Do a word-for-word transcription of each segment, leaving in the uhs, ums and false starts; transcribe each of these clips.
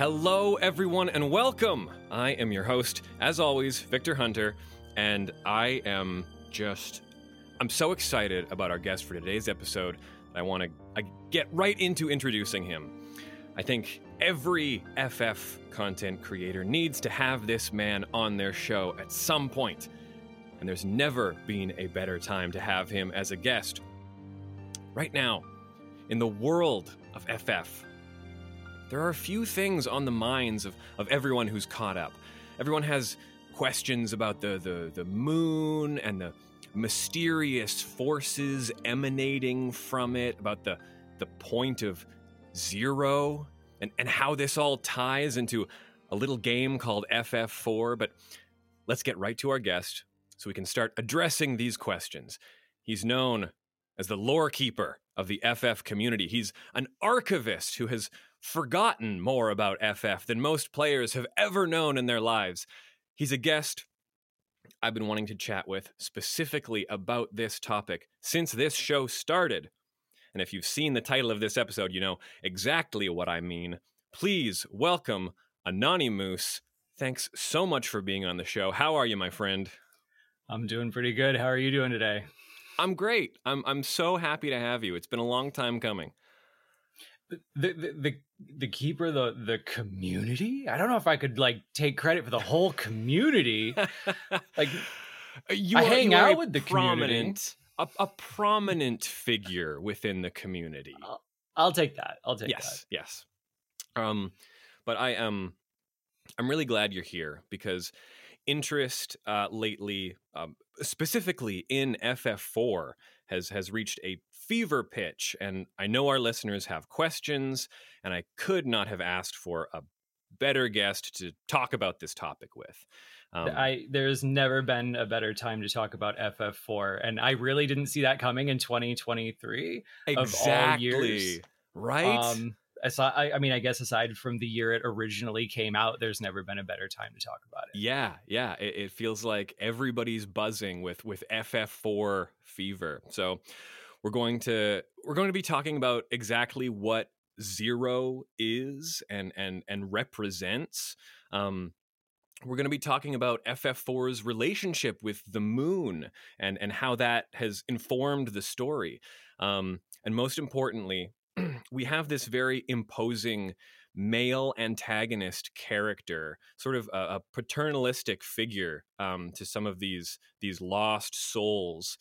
Hello, everyone, and welcome! I am your host, as always, Victor Hunter, and I am just... I'm so excited about our guest for today's episode that I want to get right into introducing him. I think every F F content creator needs to have this man on their show at some point, and there's never been a better time to have him as a guest. Right now, in the world of F F, there are a few things on the minds of, of everyone who's caught up. Everyone has questions about the, the, the moon and the mysterious forces emanating from it, about the, the point of zero, and, and how this all ties into a little game called F F four. But let's get right to our guest so we can start addressing these questions. He's known as the lore keeper of the F F community. He's an archivist who has forgotten more about F F than most players have ever known in their lives. He's a guest I've been wanting to chat with specifically about this topic since this show started. And if you've seen the title of this episode, you know exactly what I mean. Please welcome Anonymoose. Thanks so much for being on the show. How are you, my friend? I'm doing pretty good. How are you doing today? I'm great. I'm I'm so happy to have you. It's been a long time coming. The, the the the keeper, the the community. I don't know if I could like take credit for the whole community. Like you I are, hang you out with the prominent, community, a, a prominent figure within the community. I'll, I'll take that. I'll take yes, that. Yes, yes. Um, but I am. I'm really glad you're here because interest uh, lately, um, specifically in F F four, has has reached a fever pitch, and I know our listeners have questions, and I could not have asked for a better guest to talk about this topic with. Um, I there's never been a better time to talk about F F four, and I really didn't see that coming in twenty twenty-three. Exactly. Of all years. Right? Um, I, I mean, I guess aside from the year it originally came out, there's never been a better time to talk about it. Yeah, yeah. It, it feels like everybody's buzzing with with F F four fever. So... We're going to we're going to be talking about exactly what Zero is and and and represents. Um, we're going to be talking about F F four's relationship with the moon and and how that has informed the story. Um, and most importantly, we have this very imposing male antagonist character, sort of a, a paternalistic figure um, to some of these these lost souls,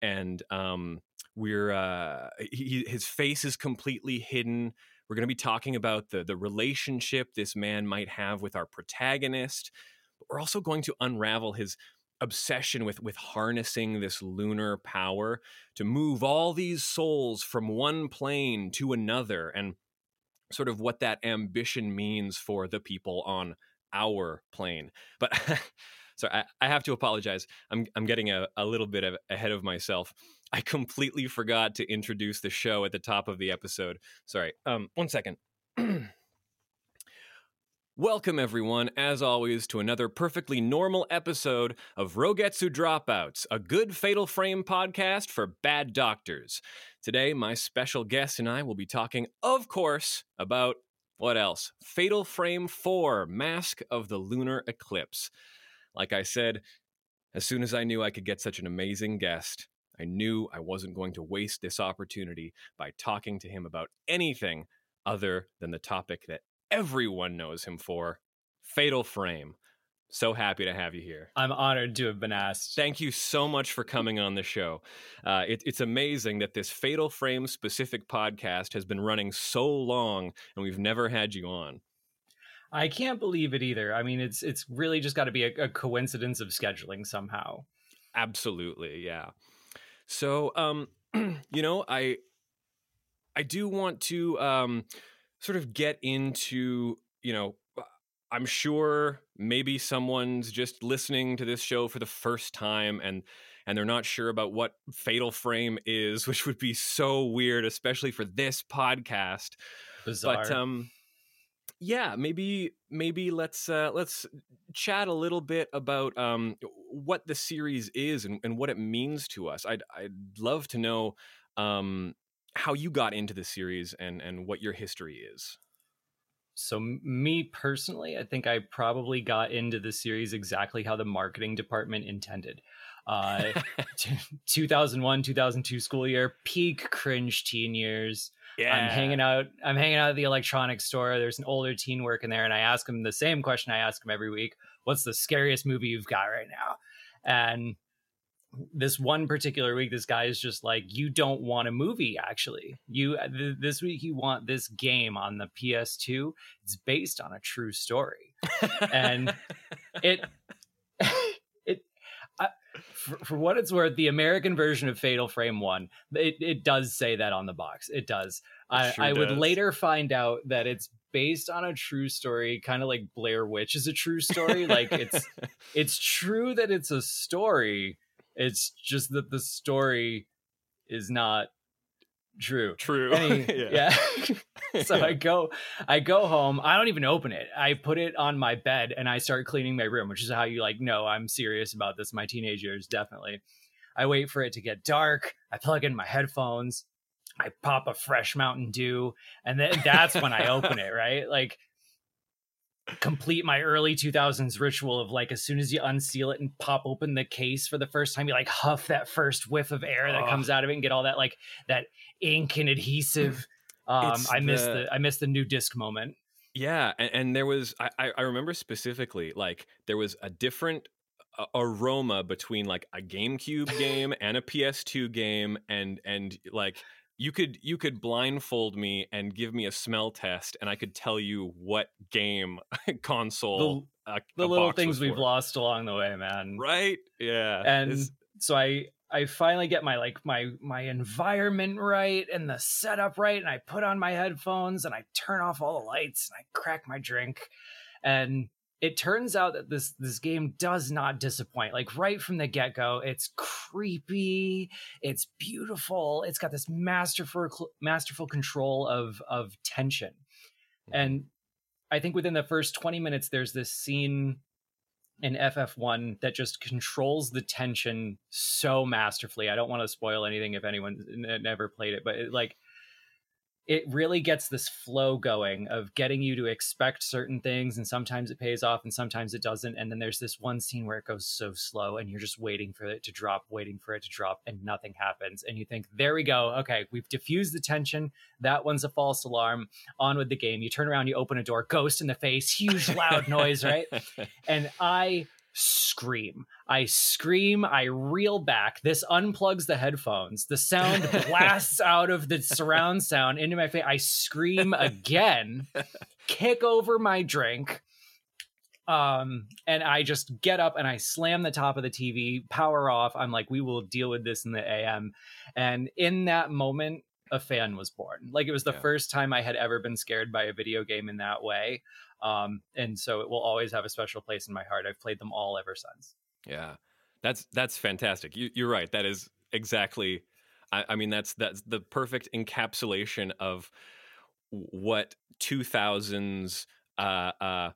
and um, We're uh, he, his face is completely hidden. We're going to be talking about the the relationship this man might have with our protagonist. But we're also going to unravel his obsession with with harnessing this lunar power to move all these souls from one plane to another, and sort of what that ambition means for the people on our plane. But so I, I have to apologize. I'm I'm getting a, a little bit of, ahead of myself. I completely forgot to introduce the show at the top of the episode. Sorry. Um, one second. Welcome, everyone, as always, to another perfectly normal episode of Rogetsu Dropouts, a good Fatal Frame podcast for bad doctors. Today, my special guest and I will be talking, of course, about, what else? Fatal Frame four, Mask of the Lunar Eclipse. Like I said, as soon as I knew I could get such an amazing guest, I knew I wasn't going to waste this opportunity by talking to him about anything other than the topic that everyone knows him for, Fatal Frame. So happy to have you here. I'm honored to have been asked. Thank you so much for coming on the show. Uh, it, it's amazing that this Fatal Frame specific podcast has been running so long and we've never had you on. I can't believe it either. I mean, it's it's really just got to be a, a coincidence of scheduling somehow. Absolutely, yeah. So, um, you know, I I do want to um, sort of get into, you know, I'm sure maybe someone's just listening to this show for the first time and and they're not sure about what Fatal Frame is, which would be so weird, especially for this podcast. Bizarre. But um, yeah, maybe maybe let's uh, let's chat a little bit about um, what the series is and, and what it means to us. I'd, I'd love to know um, how you got into the series and, and what your history is. So me personally, I think I probably got into the series exactly how the marketing department intended. Uh, two thousand one, two thousand two school year, peak cringe teen years. Yeah. I'm hanging out. I'm hanging out at the electronics store. There's an older teen working there, and I ask him the same question I ask him every week: "What's the scariest movie you've got right now?" And this one particular week, this guy is just like, "You don't want a movie, actually. You th- this week you want this game on the P S two. It's based on a true story," and it. For, for what it's worth, the American version of Fatal Frame one, it, it does say that on the box. It does. It I, sure I would does. later find out that it's based on a true story, kind of like Blair Witch is a true story. Like it's it's true that it's a story. It's just that the story is not true. True. Any, yeah. yeah. So yeah. I go, I go home. I don't even open it. I put it on my bed and I start cleaning my room, which is how you like, no, I'm serious about this. My teenage years, definitely. I wait for it to get dark. I plug in my headphones. I pop a fresh Mountain Dew, and then that's when I open it. Right, like complete my early two thousands ritual of like, as soon as you unseal it and pop open the case for the first time, you like huff that first whiff of air that oh. comes out of it and get all that like that ink and adhesive. um it's I missed the... the I missed the new disc moment. Yeah, and, and there was I I remember specifically like there was a different uh, aroma between like a GameCube game and a P S two game, and and like You could you could blindfold me and give me a smell test, and I could tell you what game console. The, a, the a little things we've lost along the way, man. Right? Yeah. And it's... so I I finally get my like my my environment right and the setup right, and I put on my headphones and I turn off all the lights and I crack my drink, and it turns out that this this game does not disappoint. Like right from the get-go, it's creepy, it's beautiful, it's got this masterful masterful control of of tension. And I think within the first twenty minutes, there's this scene in F F one that just controls the tension so masterfully. I don't want to spoil anything if anyone's never played it, but it, like it really gets this flow going of getting you to expect certain things, and sometimes it pays off and sometimes it doesn't. And then there's this one scene where it goes so slow and you're just waiting for it to drop, waiting for it to drop, and nothing happens. And you think, there we go. Okay, we've diffused the tension. That one's a false alarm. On with the game. You turn around, you open a door, ghost in the face, huge loud noise, right? And I scream. I scream, I reel back. This unplugs the headphones. The sound blasts out of the surround sound into my face. I scream again, kick over my drink. Um, and I just get up and I slam the top of the T V, power off. I'm like, we will deal with this in the A M. And in that moment, a fan was born. Like it was the yeah. first time I had ever been scared by a video game in that way. Um, and so it will always have a special place in my heart. I've played them all ever since. Yeah, that's that's fantastic. You, you're right. That is exactly. I, I mean, that's that's the perfect encapsulation of what two thousands uh, uh,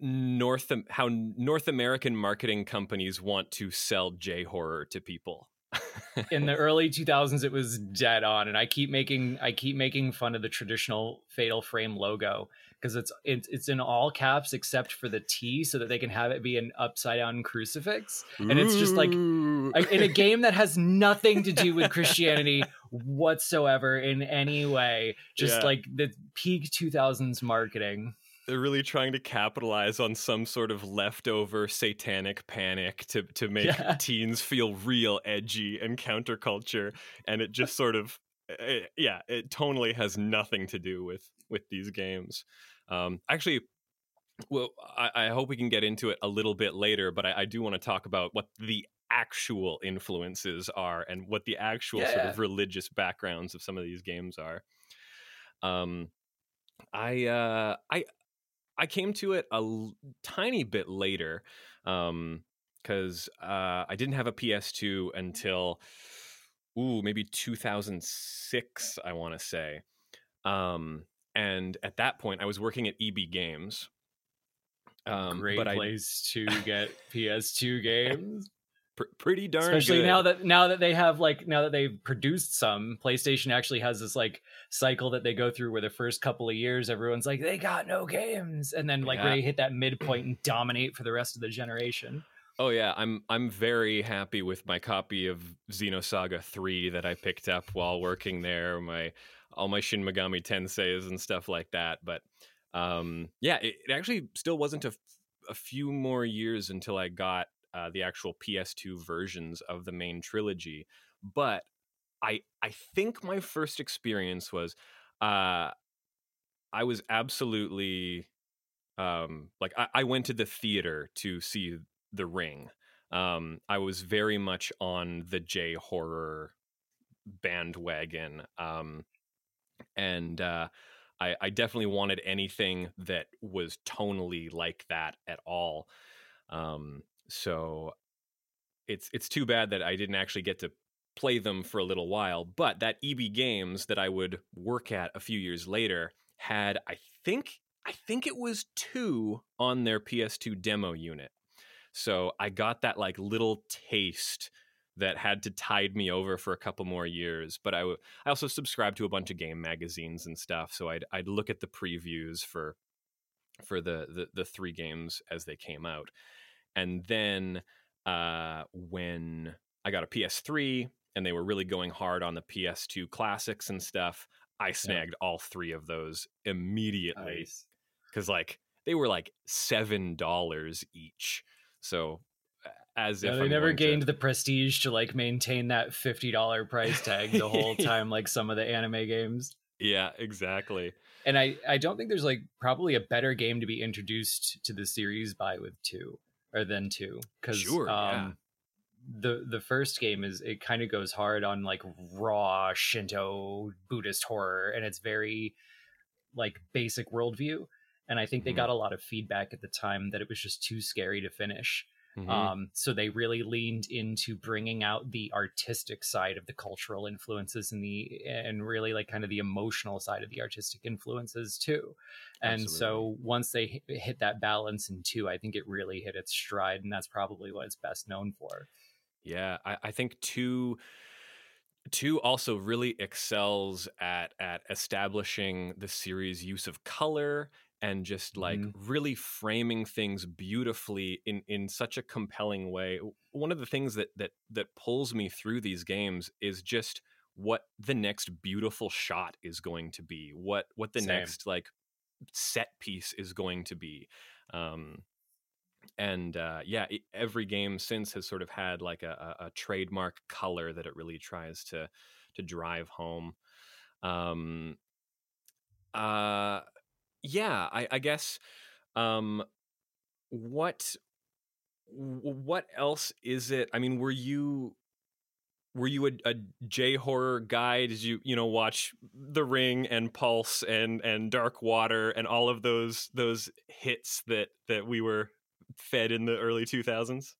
North how North American marketing companies want to sell J-horror to people. In the early two thousands, it was dead on, and I keep making I keep making fun of the traditional Fatal Frame logo because it's, it's it's in all caps except for the T, so that they can have it be an upside down crucifix. And it's just like a, in a game that has nothing to do with Christianity whatsoever in any way, just yeah. like the peak two thousands marketing. They're really trying to capitalize on some sort of leftover satanic panic to, to make yeah. teens feel real edgy and counterculture. And it just sort of, it, yeah, it totally has nothing to do with, with these games. Um, actually, well, I, I hope we can get into it a little bit later, but I, I do want to talk about what the actual influences are and what the actual yeah. sort of religious backgrounds of some of these games are. Um, I, uh, I, I came to it a l- tiny bit later um, because uh, I didn't have a P S two until, ooh, maybe two thousand six, I want to say. Um, and at that point, I was working at E B Games. Um, Great but place I... to get P S two games. P- pretty darn especially good. now that now that they have like now that they've produced some. PlayStation actually has this like cycle that they go through where the first couple of years everyone's like, they got no games, and then like yeah. they hit that midpoint and dominate for the rest of the generation. Oh yeah, I'm I'm very happy with my copy of Xenosaga three that I picked up while working there, my all my Shin Megami Tenseis and stuff like that. But um, yeah, it, it actually still wasn't a, a few more years until I got uh, the actual P S two versions of the main trilogy. But I I think my first experience was uh, I was absolutely um, like I, I went to the theater to see The Ring. Um, I was very much on the J horror bandwagon, um, and uh, I, I definitely wanted anything that was tonally like that at all. Um, so it's it's too bad that I didn't actually get to play them for a little while. But that E B Games that I would work at a few years later had, I think, I think it was two on their P S two demo unit. So I got that like little taste that had to tide me over for a couple more years. But I, w- I also subscribed to a bunch of game magazines and stuff. So I'd I'd look at the previews for for the the, the three games as they came out. And then uh, when I got a P S three and they were really going hard on the P S two classics and stuff, I snagged yeah. all three of those immediately. Nice. 'Cause like they were like seven dollars each. So as yeah, if they I'm never gained to... the prestige to like maintain that fifty dollars price tag the whole time, like some of the anime games. Yeah, exactly. And I, I don't think there's like probably a better game to be introduced to the series by with two or than two. 'Cause sure, um, yeah. the, the first game is, it kind of goes hard on like raw Shinto Buddhist horror, and it's very like basic worldview. And I think they mm-hmm. got a lot of feedback at the time that it was just too scary to finish. Mm-hmm. Um, so they really leaned into bringing out the artistic side of the cultural influences and the and really like kind of the emotional side of the artistic influences, too. And Absolutely. So once they hit, hit that balance in two, I think it really hit its stride. And that's probably what it's best known for. Yeah, I, I think two... Two also really excels at at establishing the series' use of color and just like mm. really framing things beautifully in, in such a compelling way. One of the things that that that pulls me through these games is just what the next beautiful shot is going to be, what what the Same. next like set piece is going to be. Um, And uh, yeah, every game since has sort of had like a, a trademark color that it really tries to to drive home. Um, uh, yeah, I, I guess um, what what else is it? I mean, were you were you a, a J horror guy? Did you you know watch The Ring and Pulse and and Dark Water and all of those those hits that that we were fed in the early two thousands?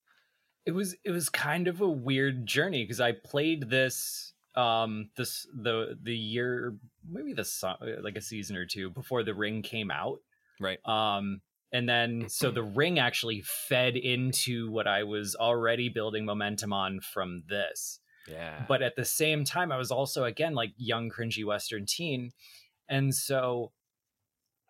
It was it was kind of a weird journey because I played this um this the the year maybe the like a season or two before The Ring came out, right? Um and then so The Ring actually fed into what I was already building momentum on from this. Yeah. But at the same time, I was also again like young cringy Western teen, and so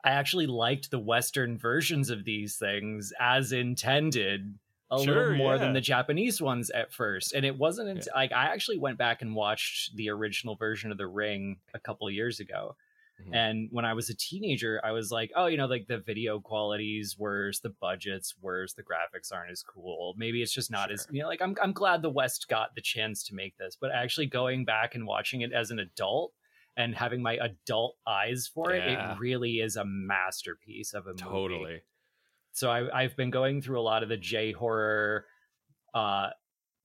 I actually liked the Western versions of these things as intended a sure, little more yeah. than the Japanese ones at first. And it wasn't until, yeah. like I actually went back and watched the original version of The Ring a couple years ago. Mm-hmm. And when I was a teenager, I was like, oh, you know, like the video quality's worse, the budget's worse, the graphics aren't as cool. Maybe it's just not sure. as, you know, like I'm I'm glad the West got the chance to make this. But actually going back and watching it as an adult, and having my adult eyes for it, yeah. it really is a masterpiece of a movie. Totally. So I, I've been going through a lot of the J-horror uh,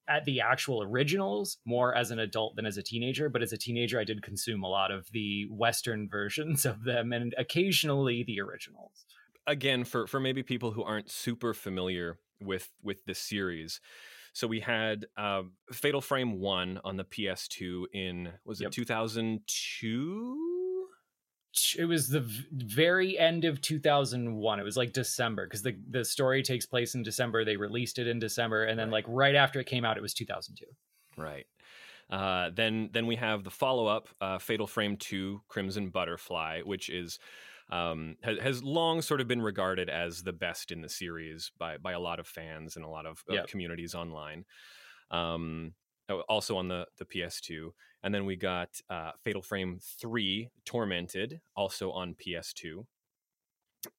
at the actual originals, more as an adult than as a teenager. But as a teenager, I did consume a lot of the Western versions of them and occasionally the originals. Again, for, for maybe people who aren't super familiar with, with the series, so we had uh, Fatal Frame one on the P S two in, was it yep. two thousand two? it was the very end of two thousand one. It was like December, because the, the story takes place in December. They released it in December, and then right. like right after it came out, it was two thousand two. Right. Uh, then then we have the follow-up, uh, Fatal Frame two, Crimson Butterfly, which is um, ha- has long sort of been regarded as the best in the series by, by a lot of fans and a lot of uh, yep. communities online. Um, also on the, the P S two. And then we got uh, Fatal Frame three, Tormented, also on P S two.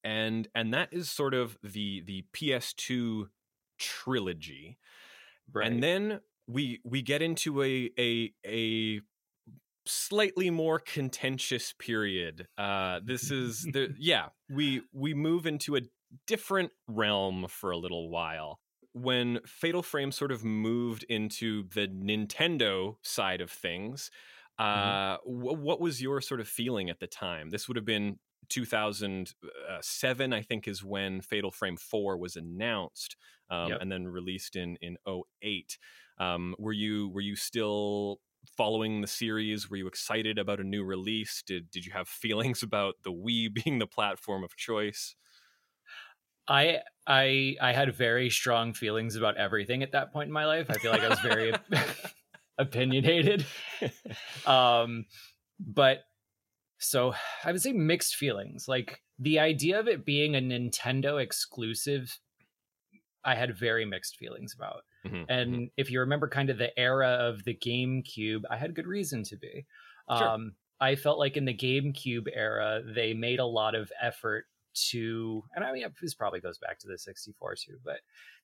And and that is sort of the the P S two trilogy. Right. And then we we get into a a a slightly more contentious period. Uh, this is the yeah, we we move into a different realm for a little while. When Fatal Frame sort of moved into the Nintendo side of things, uh, mm-hmm. w- what was your sort of feeling at the time? This would have been two thousand seven, I think, is when Fatal Frame four was announced, um, yep. and then released in in oh eight. Um, were you were you still following the series? Were you excited about a new release? Did did you have feelings about the Wii being the platform of choice? I I I had very strong feelings about everything at that point in my life. I feel like I was very opinionated. Um, but so I would say mixed feelings. Like the idea of it being a Nintendo exclusive, I had very mixed feelings about. Mm-hmm, and mm-hmm. if you remember kind of the era of the GameCube, I had good reason to be. Sure. Um, I felt like in the GameCube era, they made a lot of effort to, and I mean, this probably goes back to the sixty-four too, but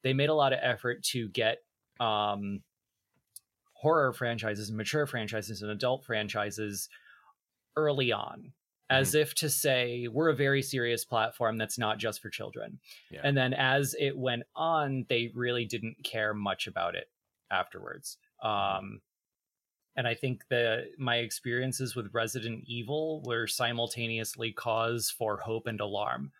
they made a lot of effort to get um, horror franchises and mature franchises and adult franchises early on, as mm-hmm. if to say, we're a very serious platform that's not just for children. Yeah. And then as it went on, they really didn't care much about it afterwards. Um, and I think that my experiences with Resident Evil were simultaneously cause for hope and alarm.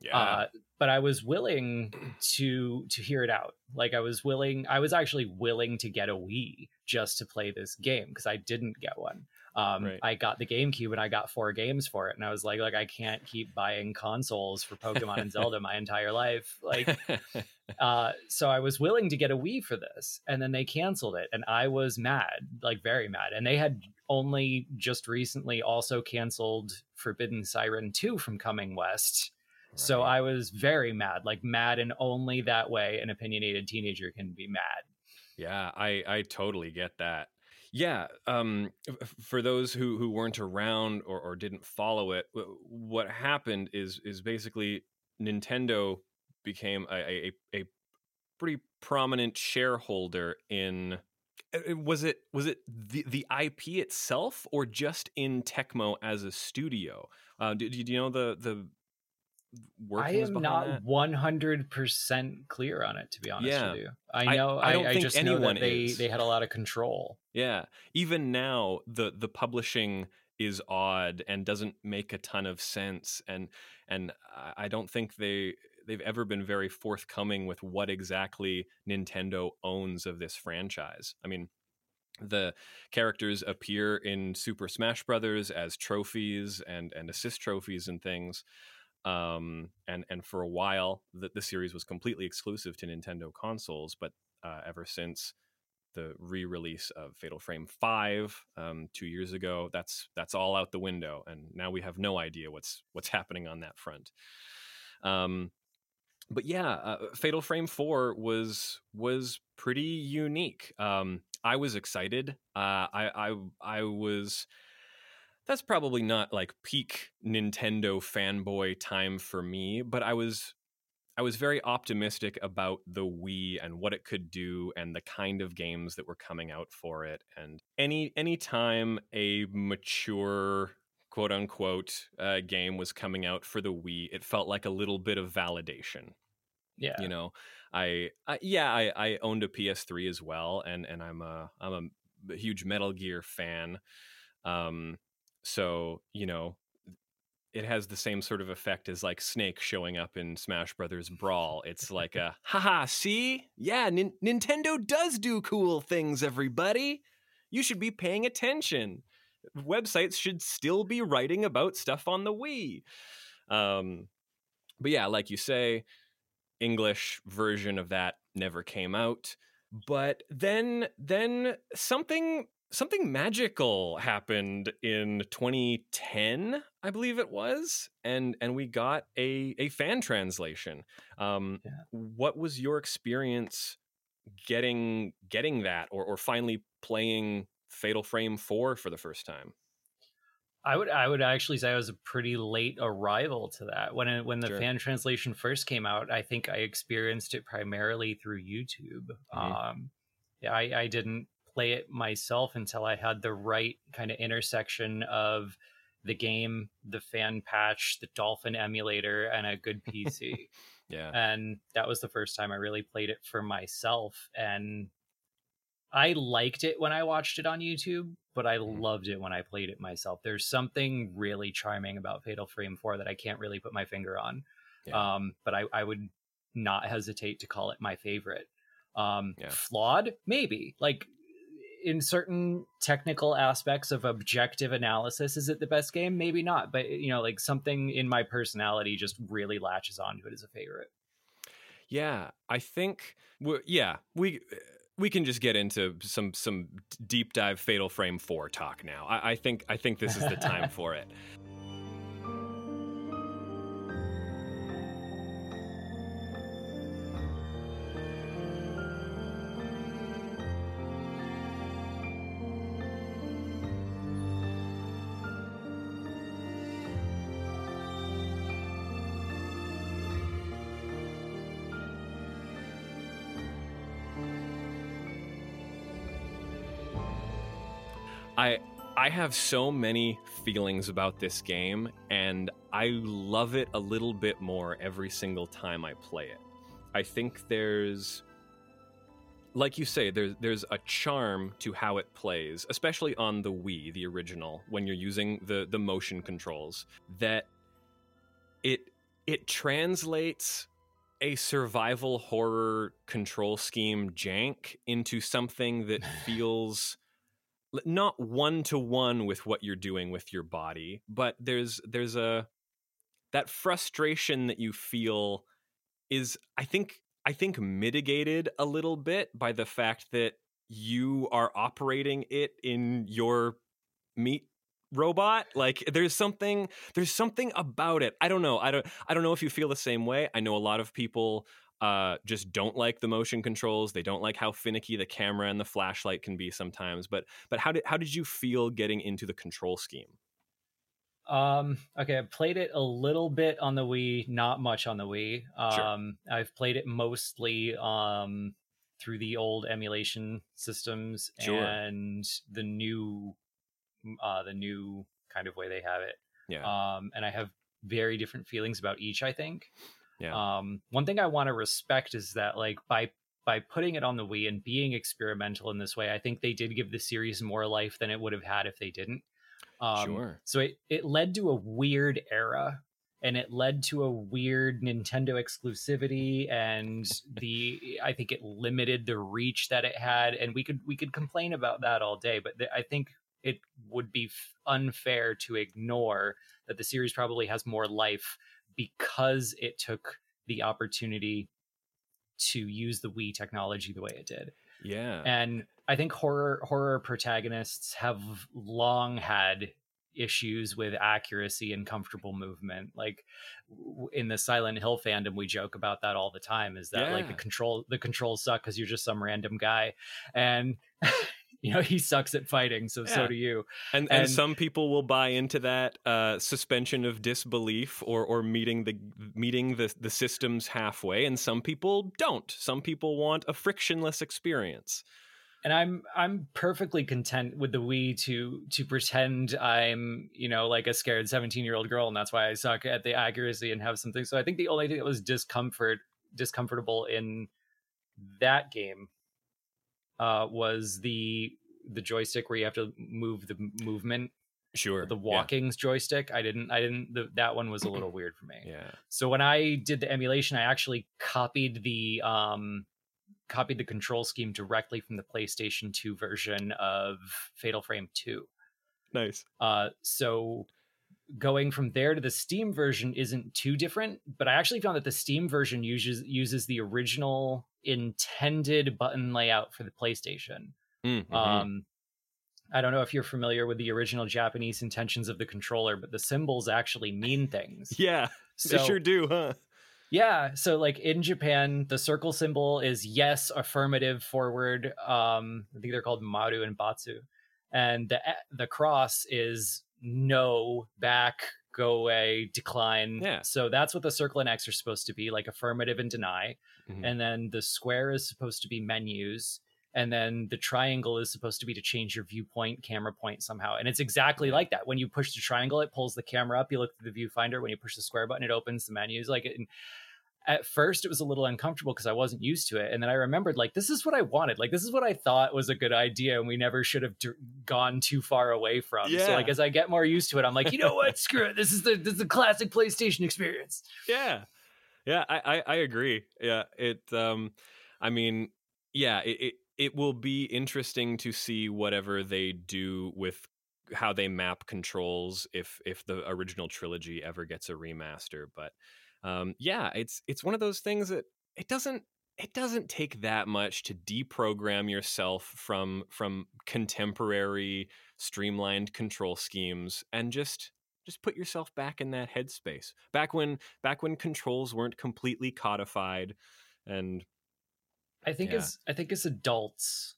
Yeah. Uh, but I was willing to to hear it out. Like I was willing, I was actually willing to get a Wii just to play this game, because I didn't get one. Um, right. I got the GameCube and I got four games for it, and I was like, like I can't keep buying consoles for Pokemon and Zelda my entire life. Like, uh, so I was willing to get a Wii for this, and then they canceled it, and I was mad, like very mad. And they had only just recently also canceled Forbidden Siren two from coming west, right. So I was very mad, like mad, and only that way an opinionated teenager can be mad. Yeah, I I totally get that. Yeah, um, for those who, who weren't around or, or didn't follow it, what happened is is basically Nintendo became a, a a pretty prominent shareholder in was it was it the the I P itself, or just in Tecmo as a studio? Uh, do, do you know the the I am not one hundred percent clear on it, to be honest yeah. with you. I know. I, I don't I, think I just anyone know that they, they had a lot of control. Yeah. Even now, the the publishing is odd and doesn't make a ton of sense, and and I don't think they they've ever been very forthcoming with what exactly Nintendo owns of this franchise. I mean, the characters appear in Super Smash Brothers as trophies and and assist trophies and things. Um, and, and for a while, the, the series was completely exclusive to Nintendo consoles, but uh, ever since the re-release of Fatal Frame five um, two years ago, that's that's all out the window, and now we have no idea what's what's happening on that front. Um, but yeah, uh, Fatal Frame four was was pretty unique. Um, I was excited. Uh, I, I I was. That's probably not like peak Nintendo fanboy time for me, but I was I was very optimistic about the Wii and what it could do and the kind of games that were coming out for it. And any any time a mature, quote unquote, uh, game was coming out for the Wii, it felt like a little bit of validation. Yeah, you know, I, I yeah, I, I owned a P S three as well, and and I'm a I'm a huge Metal Gear fan. Um, So, you know, it has the same sort of effect as like Snake showing up in Smash Brothers Brawl. It's like a, haha, see? Yeah, Nin- Nintendo does do cool things, everybody. You should be paying attention. websites should still be writing about stuff on the Wii. Um, but yeah, like you say, English version of that never came out. But then, then something something magical happened in twenty ten, I believe it was, and and we got a a fan translation. Um, yeah. What was your experience getting getting that, or or finally playing Fatal Frame four for the first time? I would I would actually say I was a pretty late arrival to that. When it, when the sure. fan translation first came out, I think I experienced it primarily through YouTube. Mm-hmm. Um, I, I didn't play it myself until I had the right kind of intersection of the game, the fan patch, the Dolphin emulator, and a good P C. Yeah, and that was the first time I really played it for myself. And I liked it when I watched it on YouTube, but I loved it when I played it myself. There's something really charming about Fatal Frame four that I can't really put my finger on. Yeah. Um, but I, I would not hesitate to call it my favorite. Um, yeah. Flawed? Maybe. Like, in certain technical aspects of objective analysis, is it the best game? Maybe not. But, you know, like, something in my personality just really latches onto it as a favorite. Yeah, I think... We're, yeah, we... We can just get into some some deep dive Fatal Frame four talk now. I, I think I think this is the time for it. I I have so many feelings about this game, and I love it a little bit more every single time I play it. I think there's, like you say, there's there's a charm to how it plays, especially on the Wii, the original, when you're using the the motion controls, that it it translates a survival horror control scheme jank into something that feels not one-to-one with what you're doing with your body, but there's there's a that frustration that you feel is I think I think mitigated a little bit by the fact that you are operating it in your meat robot. Like, there's something there's something about it. I don't know. I don't I don't know if you feel the same way. I know a lot of people Uh, just don't like the motion controls. They don't like how finicky the camera and the flashlight can be sometimes. But but how did how did you feel getting into the control scheme? Um, okay, I played it a little bit on the Wii, not much on the Wii. Um, sure. I've played it mostly um, through the old emulation systems sure. and the new uh, the new kind of way they have it. Yeah. Um, and I have very different feelings about each, I think. Yeah. Um, one thing I want to respect is that, like, by by putting it on the Wii and being experimental in this way, I think they did give the series more life than it would have had if they didn't. Um, sure. So it, it led to a weird era, and it led to a weird Nintendo exclusivity, and the I think it limited the reach that it had, and we could we could complain about that all day, but th- I think it would be f- unfair to ignore that the series probably has more life because it took the opportunity to use the Wii technology the way it did. Yeah. And I think horror horror protagonists have long had issues with accuracy and comfortable movement. Like, in the Silent Hill fandom, we joke about that all the time, is that yeah. like the control the controls suck because you're just some random guy. And you know, he sucks at fighting, so yeah. so do you. And, and and some people will buy into that uh, suspension of disbelief or or meeting the meeting the, the systems halfway, and some people don't. Some people want a frictionless experience. And I'm I'm perfectly content with the Wii to to pretend I'm, you know, like a scared seventeen-year-old girl, and that's why I suck at the accuracy and have something. So I think the only thing that was discomfort discomfortable in that game uh was the the joystick where you have to move the movement sure the walking yeah. joystick. I didn't I didn't the, that one was a little weird for me. Yeah. So when I did the emulation, I actually copied the um copied the control scheme directly from the PlayStation two version of Fatal Frame two. Nice. Uh, so going from there to the Steam version isn't too different, but I actually found that the Steam version uses uses the original intended button layout for the PlayStation. Mm-hmm. Um, I don't know if you're familiar with the original Japanese intentions of the controller, but the symbols actually mean things. Yeah, so, they sure do, huh? Yeah, so like in Japan, the circle symbol is yes, affirmative, forward. Um, I think they're called maru and batsu. And the the cross is no, back, go away, decline. Yeah. So that's what the circle and X are supposed to be, like affirmative and deny. Mm-hmm. And then the square is supposed to be menus. And then the triangle is supposed to be to change your viewpoint, camera point somehow. And it's exactly like that. When you push the triangle, it pulls the camera up. You look through the viewfinder. When you push the square button, it opens the menus. Like it, and at first, it was a little uncomfortable because I wasn't used to it. And then I remembered, like, this is what I wanted. Like, this is what I thought was a good idea, and we never should have d- gone too far away from. Yeah. So, like, as I get more used to it, I'm like, you know what? Screw it. This is the this is the classic PlayStation experience. Yeah, yeah, I I, I agree. Yeah, it. Um, I mean, yeah, it. it It will be interesting to see whatever they do with how they map controls if if the original trilogy ever gets a remaster. But um, yeah, it's it's one of those things that it doesn't it doesn't take that much to deprogram yourself from from contemporary streamlined control schemes and just just put yourself back in that headspace. Back when back when controls weren't completely codified. And I think yeah. as I think as adults,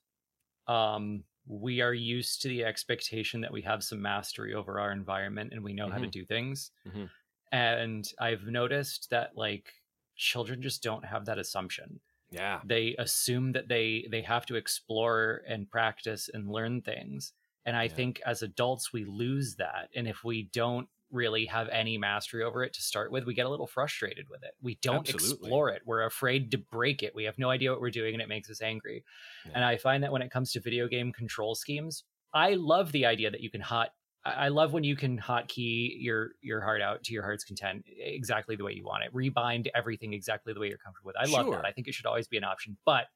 um, we are used to the expectation that we have some mastery over our environment and we know mm-hmm. how to do things. Mm-hmm. And I've noticed that like children just don't have that assumption. Yeah, they assume that they they have to explore and practice and learn things. And I yeah. think as adults we lose that. And if we don't really have any mastery over it to start with, we get a little frustrated with it. We don't Absolutely. Explore it. We're afraid to break it. We have no idea what we're doing, and it makes us angry. Yeah. And I find that when it comes to video game control schemes, I love the idea that you can hot I love when you can hotkey your your heart out to your heart's content exactly the way you want it. Rebind everything exactly the way you're comfortable with. I love sure. that. I think it should always be an option. But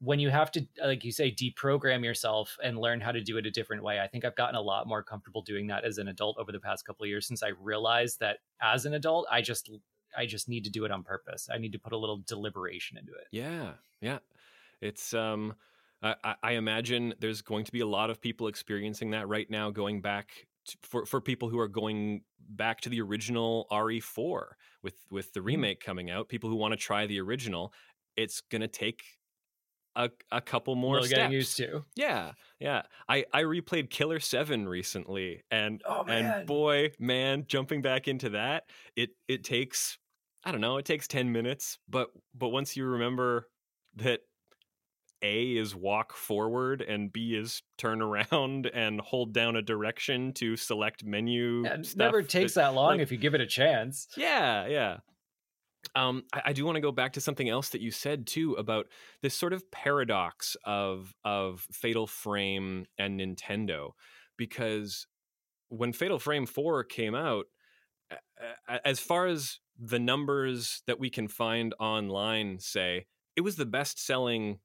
when you have to, like you say, deprogram yourself and learn how to do it a different way, I think I've gotten a lot more comfortable doing that as an adult over the past couple of years, since I realized that as an adult, I just, I just need to do it on purpose. I need to put a little deliberation into it. Yeah, yeah. It's, um, I, I imagine there's going to be a lot of people experiencing that right now. Going back to, for for people who are going back to the original R E four with with the remake coming out, people who want to try the original, it's gonna take A, a couple more steps. Getting used to. Yeah, yeah. I, I replayed Killer seven recently, and oh, and boy, man, jumping back into that, it it takes I don't know, it takes ten minutes, but but once you remember that A is walk forward and B is turn around and hold down a direction to select menu. Yeah, it stuff, never takes that long like, if you give it a chance. Yeah, yeah. Um, I, I do want to go back to something else that you said, too, about this sort of paradox of of Fatal Frame and Nintendo, because when Fatal Frame four came out, as far as the numbers that we can find online say, it was the best-selling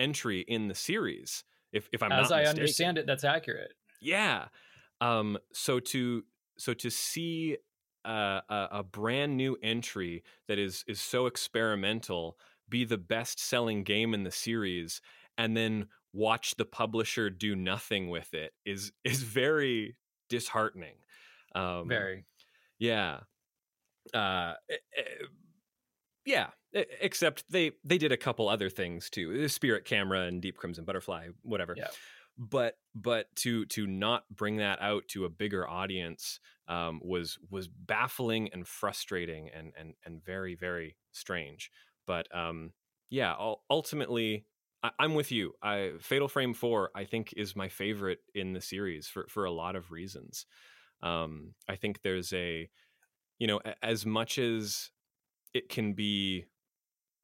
entry in the series, if, if I'm not mistaken. As I understand it, that's accurate. Yeah. Um, so to so to see... Uh, a, a brand new entry that is is so experimental be the best-selling game in the series and then watch the publisher do nothing with it is is very disheartening. Um, very. Yeah. Uh, yeah. Except they, they did a couple other things too. The Spirit Camera and Deep Crimson Butterfly, whatever. Yeah. But but to to not bring that out to a bigger audience um, was was baffling and frustrating and and and very very strange. But um, yeah, ultimately I, I'm with you. I, Fatal Frame four I think is my favorite in the series for for a lot of reasons. Um, I think there's a you know as much as it can be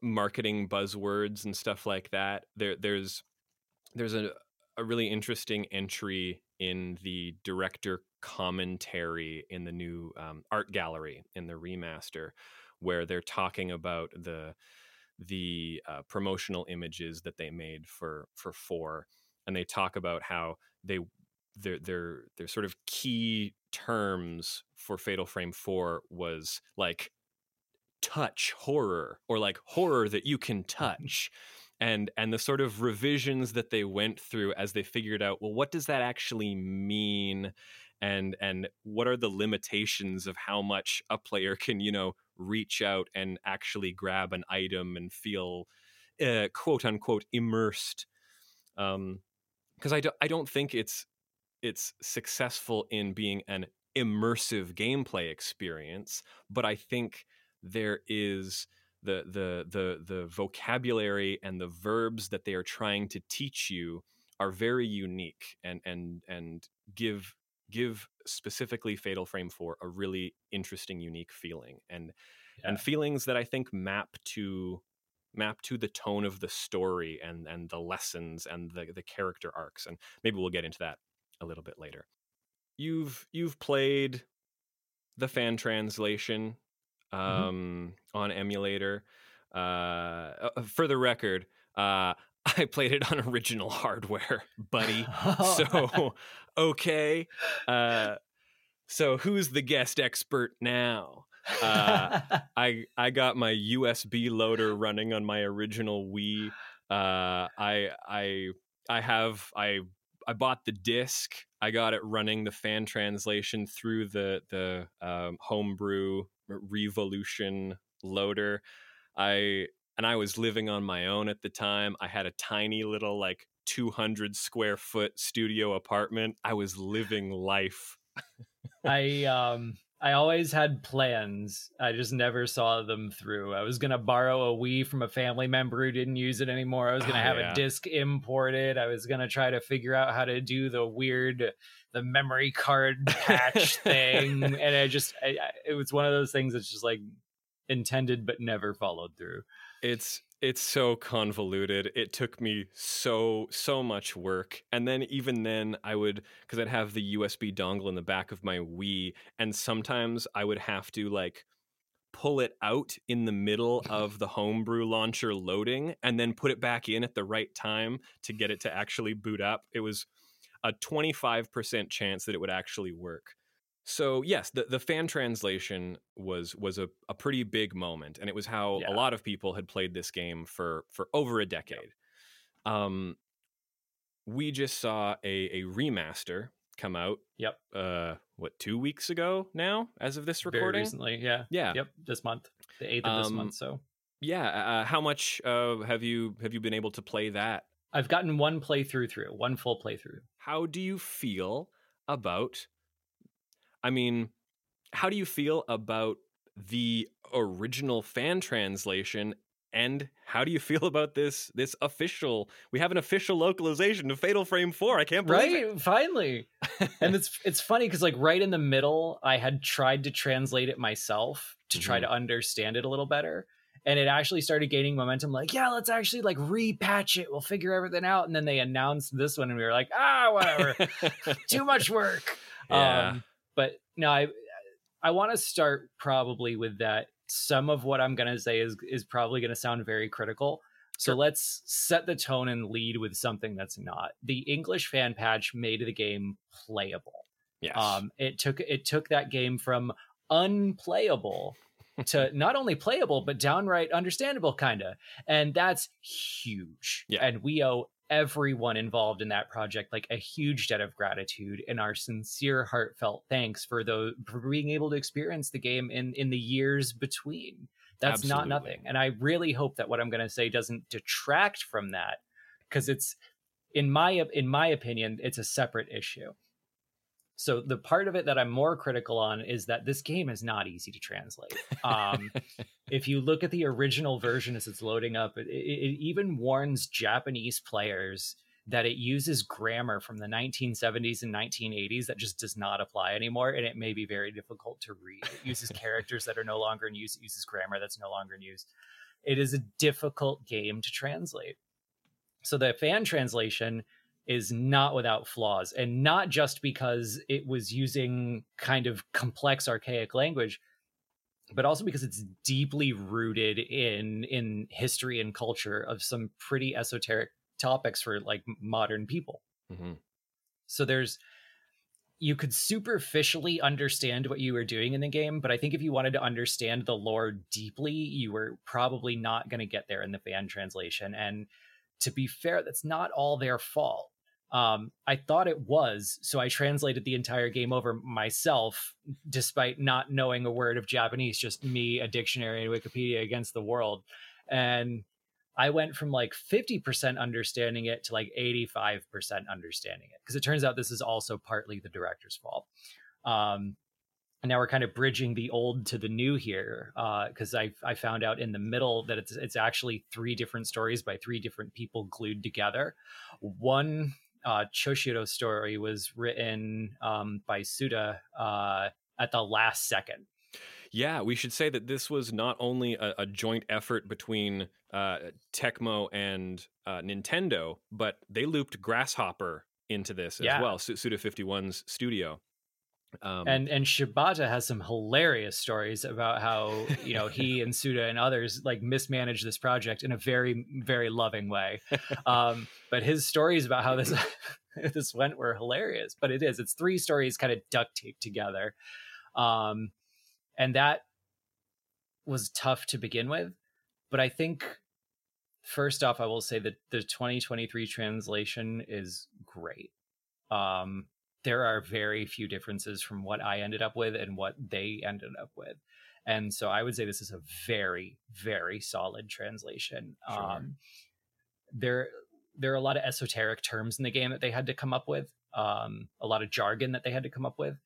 marketing buzzwords and stuff like that. There there's there's a a really interesting entry in the director commentary in the new um, art gallery in the remaster, where they're talking about the the uh, promotional images that they made for for four, and they talk about how they their their their sort of key terms for Fatal Frame four was like touch horror, or like horror that you can touch. And and the sort of revisions that they went through as they figured out, well, what does that actually mean? And and what are the limitations of how much a player can, you know, reach out and actually grab an item and feel, uh, quote unquote, immersed? Um, because I, do, I don't think it's it's successful in being an immersive gameplay experience, but I think there is the the the the vocabulary and the verbs that they are trying to teach you are very unique and and and give give specifically Fatal Frame four a really interesting, unique feeling, and yeah. and feelings that I think map to map to the tone of the story and and the lessons and the the character arcs, and maybe we'll get into that a little bit later. You've you've played the fan translation um mm-hmm. on emulator. Uh for the record, uh I played it on original hardware, buddy. Oh. So okay. Uh so who's the guest expert now? Uh I I got my U S B loader running on my original Wii. Uh I I I have I I bought the disc. I got it running the fan translation through the the um, homebrew Revolution loader. I and I was living on my own at the time. I had a tiny little like two hundred square foot studio apartment. I was living life. I um I always had plans. I just never saw them through. I was going to borrow a Wii from a family member who didn't use it anymore. I was going to oh, have yeah. a disc imported. I was going to try to figure out how to do the weird, the memory card patch thing. And I just, I, I, it was one of those things that's just like intended, but never followed through. It's, it's so convoluted. It took me so, so much work. And then even then I would, because I'd have the U S B dongle in the back of my Wii, and sometimes I would have to like pull it out in the middle of the homebrew launcher loading and then put it back in at the right time to get it to actually boot up. It was a twenty-five percent chance that it would actually work. So yes, the, the fan translation was was a, a pretty big moment, and it was how yeah. a lot of people had played this game for for over a decade. Yep. Um, we just saw a, a remaster come out. Yep. Uh, what, two weeks ago now, as of this recording? Very recently, yeah. Yeah. Yep. This month, the eighth of um, this month. So. Yeah. Uh, how much uh, have you have you been able to play that? I've gotten one playthrough through, one full playthrough. How do you feel about? I mean, how do you feel about the original fan translation, and how do you feel about this this official? We have an official localization of Fatal Frame four. I can't believe it. Right, finally. And it's it's funny because like right in the middle, I had tried to translate it myself to try mm-hmm. to understand it a little better. And it actually started gaining momentum, like, yeah, let's actually like repatch it. We'll figure everything out. And then they announced this one and we were like, ah, whatever. Too much work. Yeah. Um, But no, I I want to start probably with that. Some of what I'm going to say is, is probably going to sound very critical. So sure. Let's set the tone and lead with something that's not. The English fan patch made the game playable. Yes. Um, it took it took that game from unplayable to not only playable, but downright understandable, kind of. And that's huge. Yeah. And we owe everyone involved in that project like a huge debt of gratitude and our sincere heartfelt thanks for those for being able to experience the game in in the years between. That's Absolutely. Not nothing, and I really hope that what I'm going to say doesn't detract from that, because it's in my in my opinion it's a separate issue. So the part of it that I'm more critical on is that this game is not easy to translate. Um, if you look at the original version as it's loading up, it, it even warns Japanese players that it uses grammar from the nineteen seventies and nineteen eighties that just does not apply anymore, and it may be very difficult to read. It uses characters that are no longer in use. It uses grammar that's no longer in use. It is a difficult game to translate. So the fan translation is not without flaws, and not just because it was using kind of complex archaic language, but also because it's deeply rooted in in history and culture of some pretty esoteric topics for like modern people. Mm-hmm. So there's you could superficially understand what you were doing in the game, but I think if you wanted to understand the lore deeply, you were probably not going to get there in the fan translation. And to be fair, that's not all their fault. Um, I thought it was, so I translated the entire game over myself, despite not knowing a word of Japanese, just me, a dictionary, and Wikipedia against the world. And I went from like fifty percent understanding it to like eighty-five percent understanding it, because it turns out this is also partly the director's fault. Um, and now we're kind of bridging the old to the new here, because uh, I I found out in the middle that it's it's actually three different stories by three different people glued together. One Uh, Choshiro story was written um, by Suda uh, at the last second. Yeah, we should say that this was not only a, a joint effort between uh, Tecmo and uh, Nintendo, but they looped Grasshopper into this as yeah. well, Suda fifty-one's studio. Um, and and Shibata has some hilarious stories about how, you know, he and Suda and others like mismanaged this project in a very, very loving way. Um, but his stories about how this this went were hilarious. But it is it's three stories kind of duct taped together. Um, and that was tough to begin with. But I think first off, I will say that the twenty twenty-three translation is great. Um There are very few differences from what I ended up with and what they ended up with. And so I would say this is a very, very solid translation. Sure. Um, there, there are a lot of esoteric terms in the game that they had to come up with, um, a lot of jargon that they had to come up with.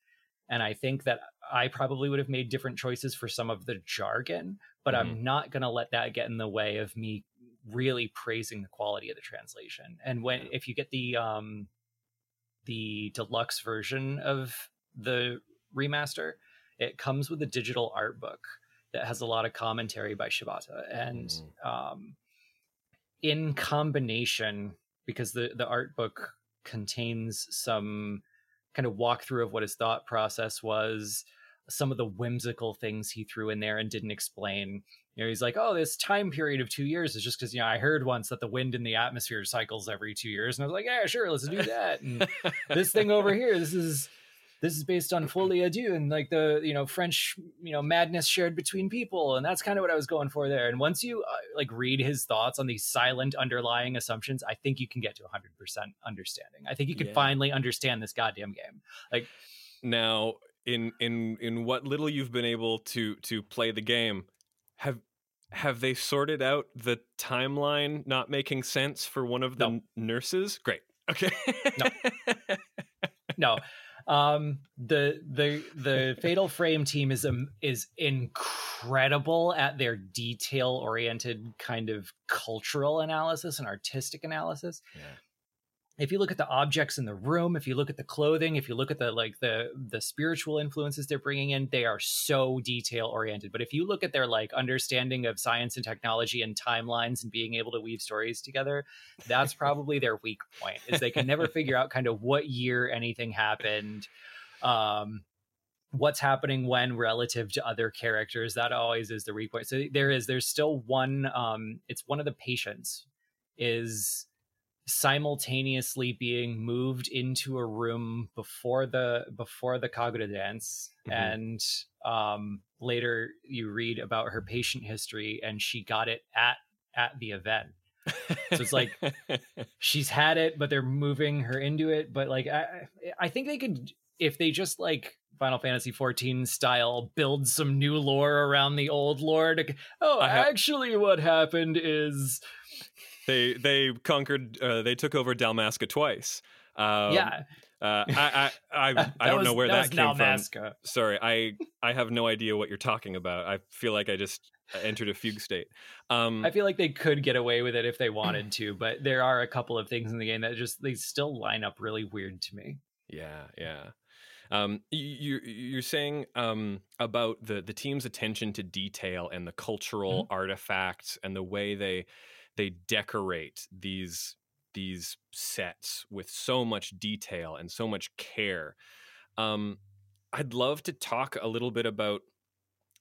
And I think that I probably would have made different choices for some of the jargon, but mm-hmm. I'm not going to let that get in the way of me really praising the quality of the translation. And when, yeah. if you get the, um, the deluxe version of the remaster, it comes with a digital art book that has a lot of commentary by Shibata. And mm. um, in combination, because the, the art book contains some kind of walkthrough of what his thought process was, some of the whimsical things he threw in there and didn't explain. You know, he's like, oh, this time period of two years is just because, you know, I heard once that the wind in the atmosphere cycles every two years. And I was like, yeah, sure, let's do that. And this thing over here, this is this is based on Folie à Deux and like the, you know, French, you know, madness shared between people. And that's kind of what I was going for there. And once you uh, like read his thoughts on these silent underlying assumptions, I think you can get to one hundred percent understanding. I think you can yeah. finally understand this goddamn game. Like now in in in what little you've been able to to play the game, have Have they sorted out the timeline not making sense for one of the no. nurses? Great. Okay. no. No. Um, the the the Fatal Frame team is um, is incredible at their detail-oriented kind of cultural analysis and artistic analysis. Yeah. If you look at the objects in the room, if you look at the clothing, if you look at the like the the spiritual influences they're bringing in, they are so detail oriented. But if you look at their like understanding of science and technology and timelines and being able to weave stories together, that's probably their weak point, is they can never figure out kind of what year anything happened, um, what's happening when relative to other characters. That always is the weak point. So there is there's still one. Um, it's one of the patients is simultaneously being moved into a room before the before the Kagura dance, mm-hmm. and um later you read about her patient history, and she got it at at the event. So it's like she's had it, but they're moving her into it. But like I I think they could, if they just like Final Fantasy fourteen style, build some new lore around the old lore to, oh I actually have- what happened is They they conquered. Uh, they took over Dalmasca twice. Um, yeah. Uh, I I I, I don't was, know where that, that came Dalmasca. from. Sorry, I I have no idea what you're talking about. I feel like I just entered a fugue state. Um, I feel like they could get away with it if they wanted to, but there are a couple of things in the game that just they still line up really weird to me. Yeah, yeah. Um, you you're saying um, about the the team's attention to detail and the cultural mm-hmm. artifacts and the way they. They decorate these these sets with so much detail and so much care. Um, I'd love to talk a little bit about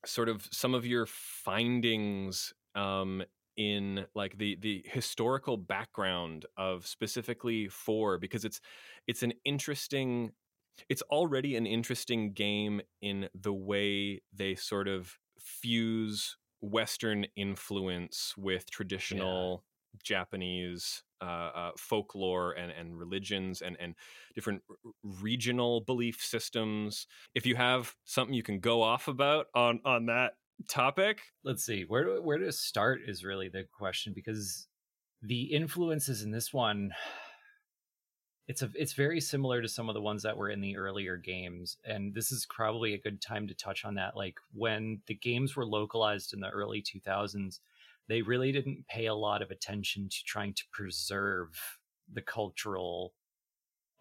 sort of some of your findings um, in like the the historical background of specifically four, because it's it's an interesting it's already an interesting game in the way they sort of fuse Western influence with traditional yeah. Japanese uh, uh, folklore and, and religions and, and different r- regional belief systems. If you have something you can go off about on, on that topic. Let's see, where do, where to start is really the question, because the influences in this one, it's a it's very similar to some of the ones that were in the earlier games, and this is probably a good time to touch on that. Like, when the games were localized in the early two thousands, they really didn't pay a lot of attention to trying to preserve the cultural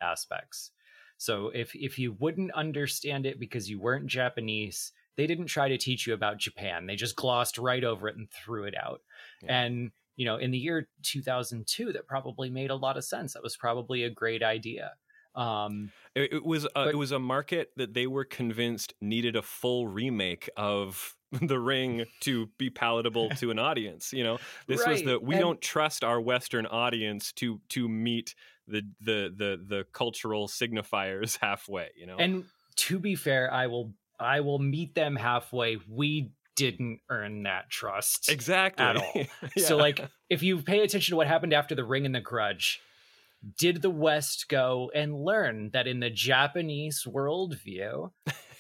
aspects. So if if you wouldn't understand it because you weren't Japanese, they didn't try to teach you about Japan. They just glossed right over it and threw it out. Yeah. And you know, in the year two thousand two, that probably made a lot of sense. That was probably a great idea. Um, it, it was a, but, it was a market that they were convinced needed a full remake of The Ring to be palatable to an audience. You know, this right. was the we and, don't trust our Western audience to to meet the the the the cultural signifiers halfway. You know, and to be fair, I will I will meet them halfway. We didn't earn that trust exactly at all. yeah. So like, if you pay attention to what happened after The Ring and The Grudge, did the West go and learn that in the Japanese worldview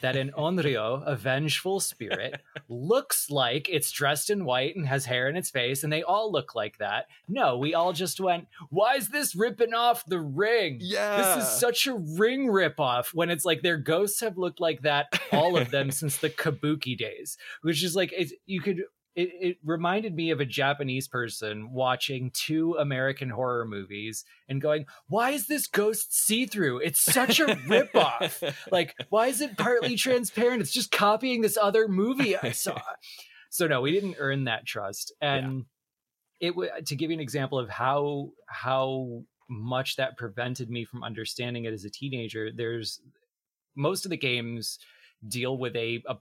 that an onryo, a vengeful spirit, looks like it's dressed in white and has hair in its face and they all look like that? No, we all just went, why is this ripping off The Ring? Yeah, this is such a Ring ripoff, when it's like their ghosts have looked like that, all of them, since the kabuki days, which is like, it's, you could It, it reminded me of a Japanese person watching two American horror movies and going, why is this ghost see-through? It's such a ripoff. Like, why is it partly transparent? It's just copying this other movie I saw. So no, we didn't earn that trust. And yeah. it w- to give you an example of how how much that prevented me from understanding it as a teenager, there's most of the games deal with a, a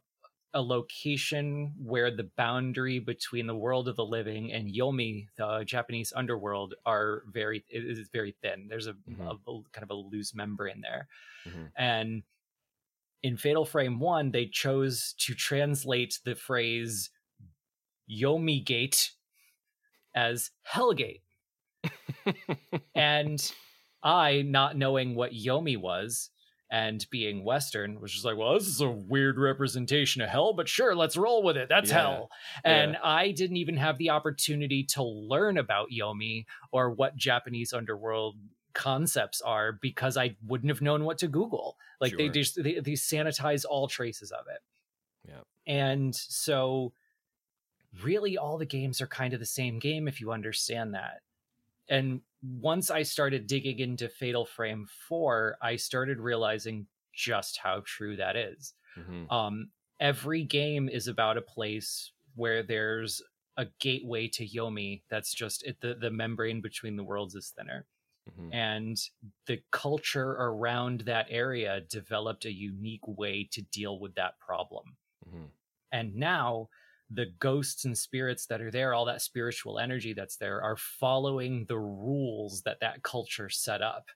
a location where the boundary between the world of the living and Yomi, the Japanese underworld, are very, it is very thin. There's a, mm-hmm. a, a kind of a loose membrane there. Mm-hmm. And in Fatal Frame one, they chose to translate the phrase Yomi Gate as Hellgate. And I, not knowing what Yomi was, and being Western, which is like, well, this is a weird representation of hell, but sure, let's roll with it. That's yeah. hell. And yeah. I didn't even have the opportunity to learn about Yomi or what Japanese underworld concepts are, because I wouldn't have known what to Google. Like sure. they just they, they sanitize all traces of it. Yeah. And so really all the games are kind of the same game, if you understand that. And once I started digging into Fatal Frame four, I started realizing just how true that is. Mm-hmm. Um, every game is about a place where there's a gateway to Yomi. That's just it, the, the membrane between the worlds is thinner. Mm-hmm. And the culture around that area developed a unique way to deal with that problem. Mm-hmm. And now the ghosts and spirits that are there, all that spiritual energy that's there, are following the rules that that culture set up.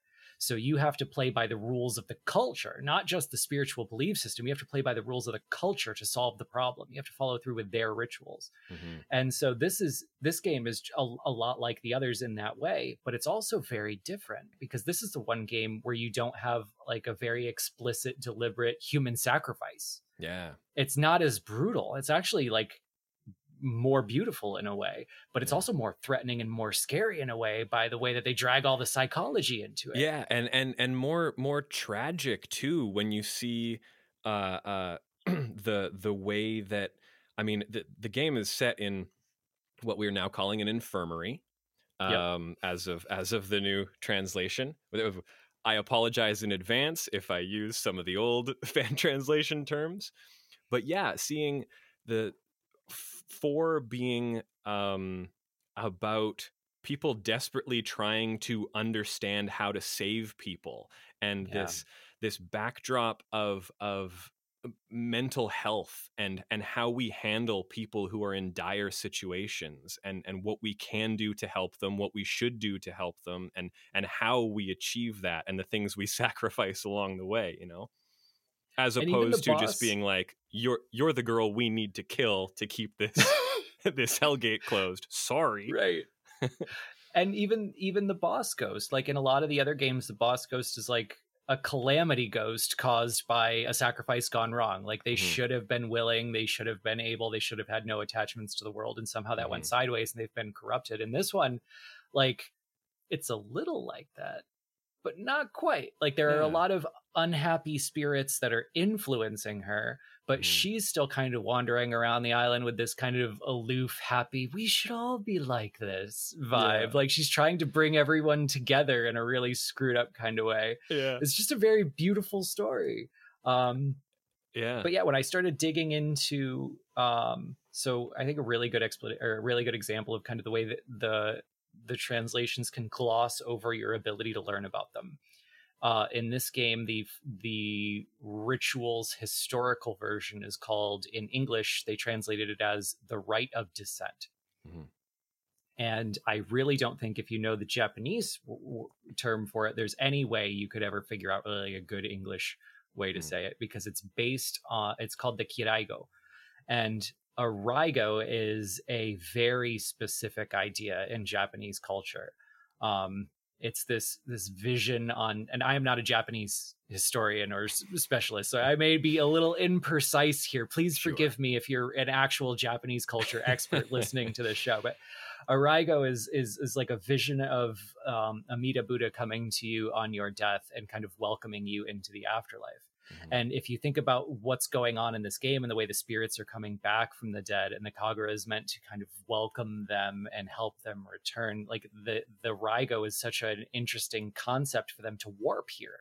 So you have to play by the rules of the culture, not just the spiritual belief system. You have to play by the rules of the culture to solve the problem. You have to follow through with their rituals. Mm-hmm. And so this is this game is a, a lot like the others in that way, but it's also very different, because this is the one game where you don't have like a very explicit, deliberate human sacrifice. Yeah, it's not as brutal. It's actually like more beautiful in a way, but it's yeah. also more threatening and more scary in a way, by the way that they drag all the psychology into it. Yeah, and and and more more tragic too, when you see uh, uh, the the way that, I mean, the the game is set in what we are now calling an infirmary, um, yep. as of as of the new translation. I apologize in advance if I use some of the old fan translation terms, but yeah, seeing the four being um, about people desperately trying to understand how to save people, and yeah. this this backdrop of of mental health and and how we handle people who are in dire situations, and and what we can do to help them, what we should do to help them, and and how we achieve that, and the things we sacrifice along the way, you know, as opposed to boss... just being like, you're you're the girl we need to kill to keep this this hellgate closed, sorry, right. And even even the boss ghost, like in a lot of the other games, the boss ghost is like a calamity ghost caused by a sacrifice gone wrong. Like they mm-hmm. should have been willing, they should have been able, they should have had no attachments to the world, and somehow that mm-hmm. went sideways and they've been corrupted. And this one, like, it's a little like that, but not quite. Like there yeah. are a lot of unhappy spirits that are influencing her, but mm-hmm. she's still kind of wandering around the island with this kind of aloof, happy, we should all be like this vibe. Yeah. Like she's trying to bring everyone together in a really screwed up kind of way. Yeah. It's just a very beautiful story. Um, yeah. But yeah, when I started digging into, um, so I think a really good expl- or a really good example of kind of the way that the the translations can gloss over your ability to learn about them. Uh, in this game, the the ritual's historical version is called, in English, they translated it as the Rite of Descent. Mm-hmm. And I really don't think, if you know the Japanese w- w- term for it, there's any way you could ever figure out really a good English way to mm-hmm. say it, because it's based on, it's called the Kiraigo. And a Raigo is a very specific idea in Japanese culture. Um It's this this vision on, and I am not a Japanese historian or s- specialist, so I may be a little imprecise here. Please sure. forgive me if you're an actual Japanese culture expert listening to this show. But a Raigo is is is like a vision of um, Amida Buddha coming to you on your death and kind of welcoming you into the afterlife. Mm-hmm. And if you think about what's going on in this game and the way the spirits are coming back from the dead, and the Kagura is meant to kind of welcome them and help them return, like the the Raigo is such an interesting concept for them to warp here.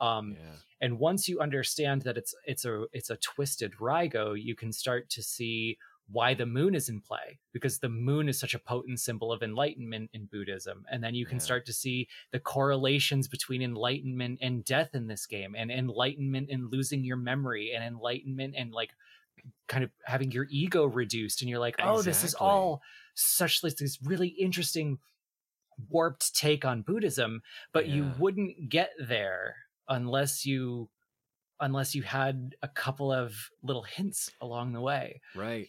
Um, yeah. And once you understand that it's it's a it's a twisted Raigo, you can start to see why the moon is in play, because the moon is such a potent symbol of enlightenment in Buddhism. And then you can yeah. start to see the correlations between enlightenment and death in this game, and enlightenment and losing your memory, and enlightenment and like kind of having your ego reduced. And you're like, oh, exactly. This is all such like this really interesting warped take on Buddhism, but yeah. you wouldn't get there unless you, unless you had a couple of little hints along the way. Right.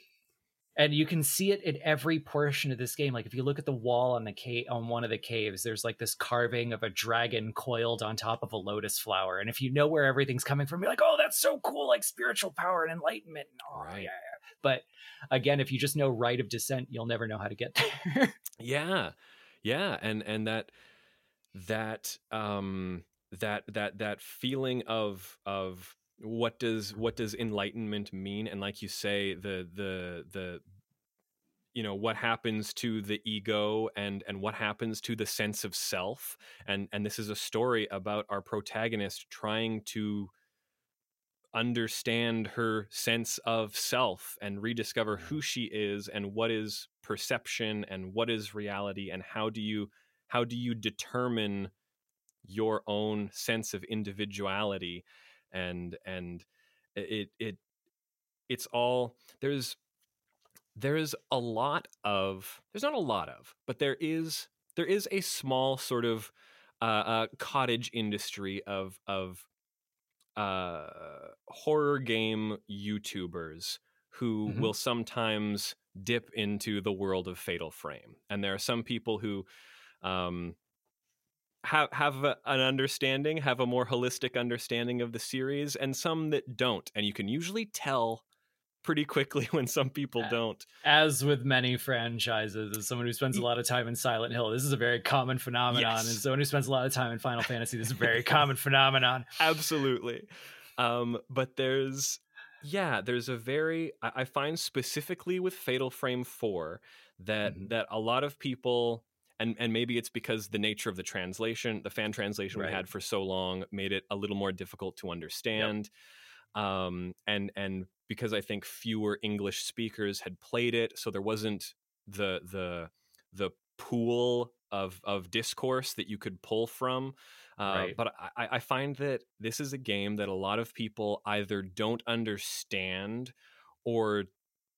And you can see it in every portion of this game. Like if you look at the wall on the cave, on one of the caves, there's like this carving of a dragon coiled on top of a lotus flower. And if you know where everything's coming from, you're like, oh, that's so cool. Like spiritual power and enlightenment. And all right. Yeah. But again, if you just know Rite of Descent, you'll never know how to get there. yeah. Yeah. And, and that, that, um, that, that, that feeling of, of, what does what does enlightenment mean? And like you say, the the the you know, what happens to the ego and and what happens to the sense of self, and and this is a story about our protagonist trying to understand her sense of self and rediscover who she is and what is perception and what is reality, and how do you how do you determine your own sense of individuality. And and it it it's all there's there is a lot of there's not a lot of but there is there is a small sort of uh, uh, cottage industry of of uh, horror game YouTubers who mm-hmm. will sometimes dip into the world of Fatal Frame, and there are some people who. Um, have have a, an understanding, have a more holistic understanding of the series, and some that don't. And you can usually tell pretty quickly when some people don't. As with many franchises, as someone who spends a lot of time in Silent Hill, this is a very common phenomenon. Yes. And someone who spends a lot of time in Final Fantasy, this is a very common phenomenon. Absolutely. Um, but there's, yeah, there's a very, I, I find specifically with Fatal Frame four that mm-hmm. that a lot of people... And and maybe it's because the nature of the translation, the fan translation right. we had for so long, made it a little more difficult to understand. Yep. Um, and and because I think fewer English speakers had played it, so there wasn't the the the pool of of discourse that you could pull from. Uh, right. But I, I find that this is a game that a lot of people either don't understand or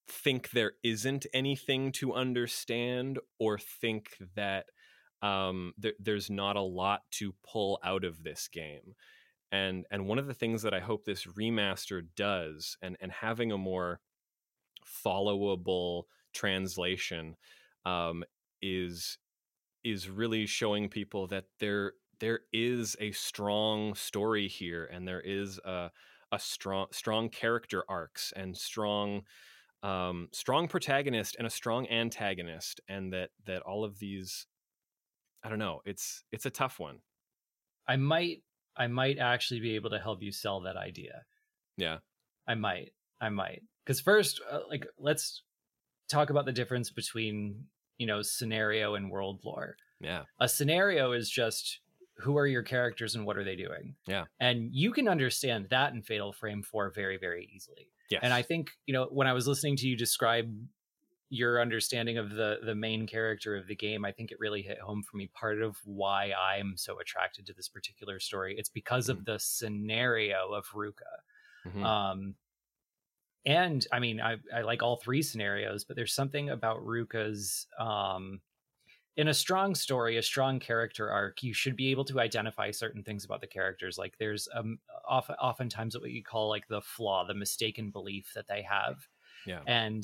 think there isn't anything to understand, or think that um, th- there's not a lot to pull out of this game. And and one of the things that I hope this remaster does, and, and having a more followable translation um, is is really showing people that there there is a strong story here, and there is a a strong strong character arcs, and strong um, strong protagonist, and a strong antagonist, and that that all of these, I don't know, it's it's a tough one. I might. I might actually be able to help you sell that idea. Yeah, I might. I might. Because first, uh, like, let's talk about the difference between, you know, scenario and world lore. Yeah. A scenario is just who are your characters and what are they doing? Yeah. And you can understand that in Fatal Frame four very, very easily. Yes. And I think, you know, when I was listening to you describe your understanding of the the main character of the game, I think it really hit home for me. Part of why I'm so attracted to this particular story, it's because mm-hmm. of the scenario of Ruka. Mm-hmm. Um, and I mean, I, I like all three scenarios, but there's something about Ruka's, um, in a strong story, a strong character arc, you should be able to identify certain things about the characters. Like there's um, often, oftentimes what you call like the flaw, the mistaken belief that they have. Yeah. And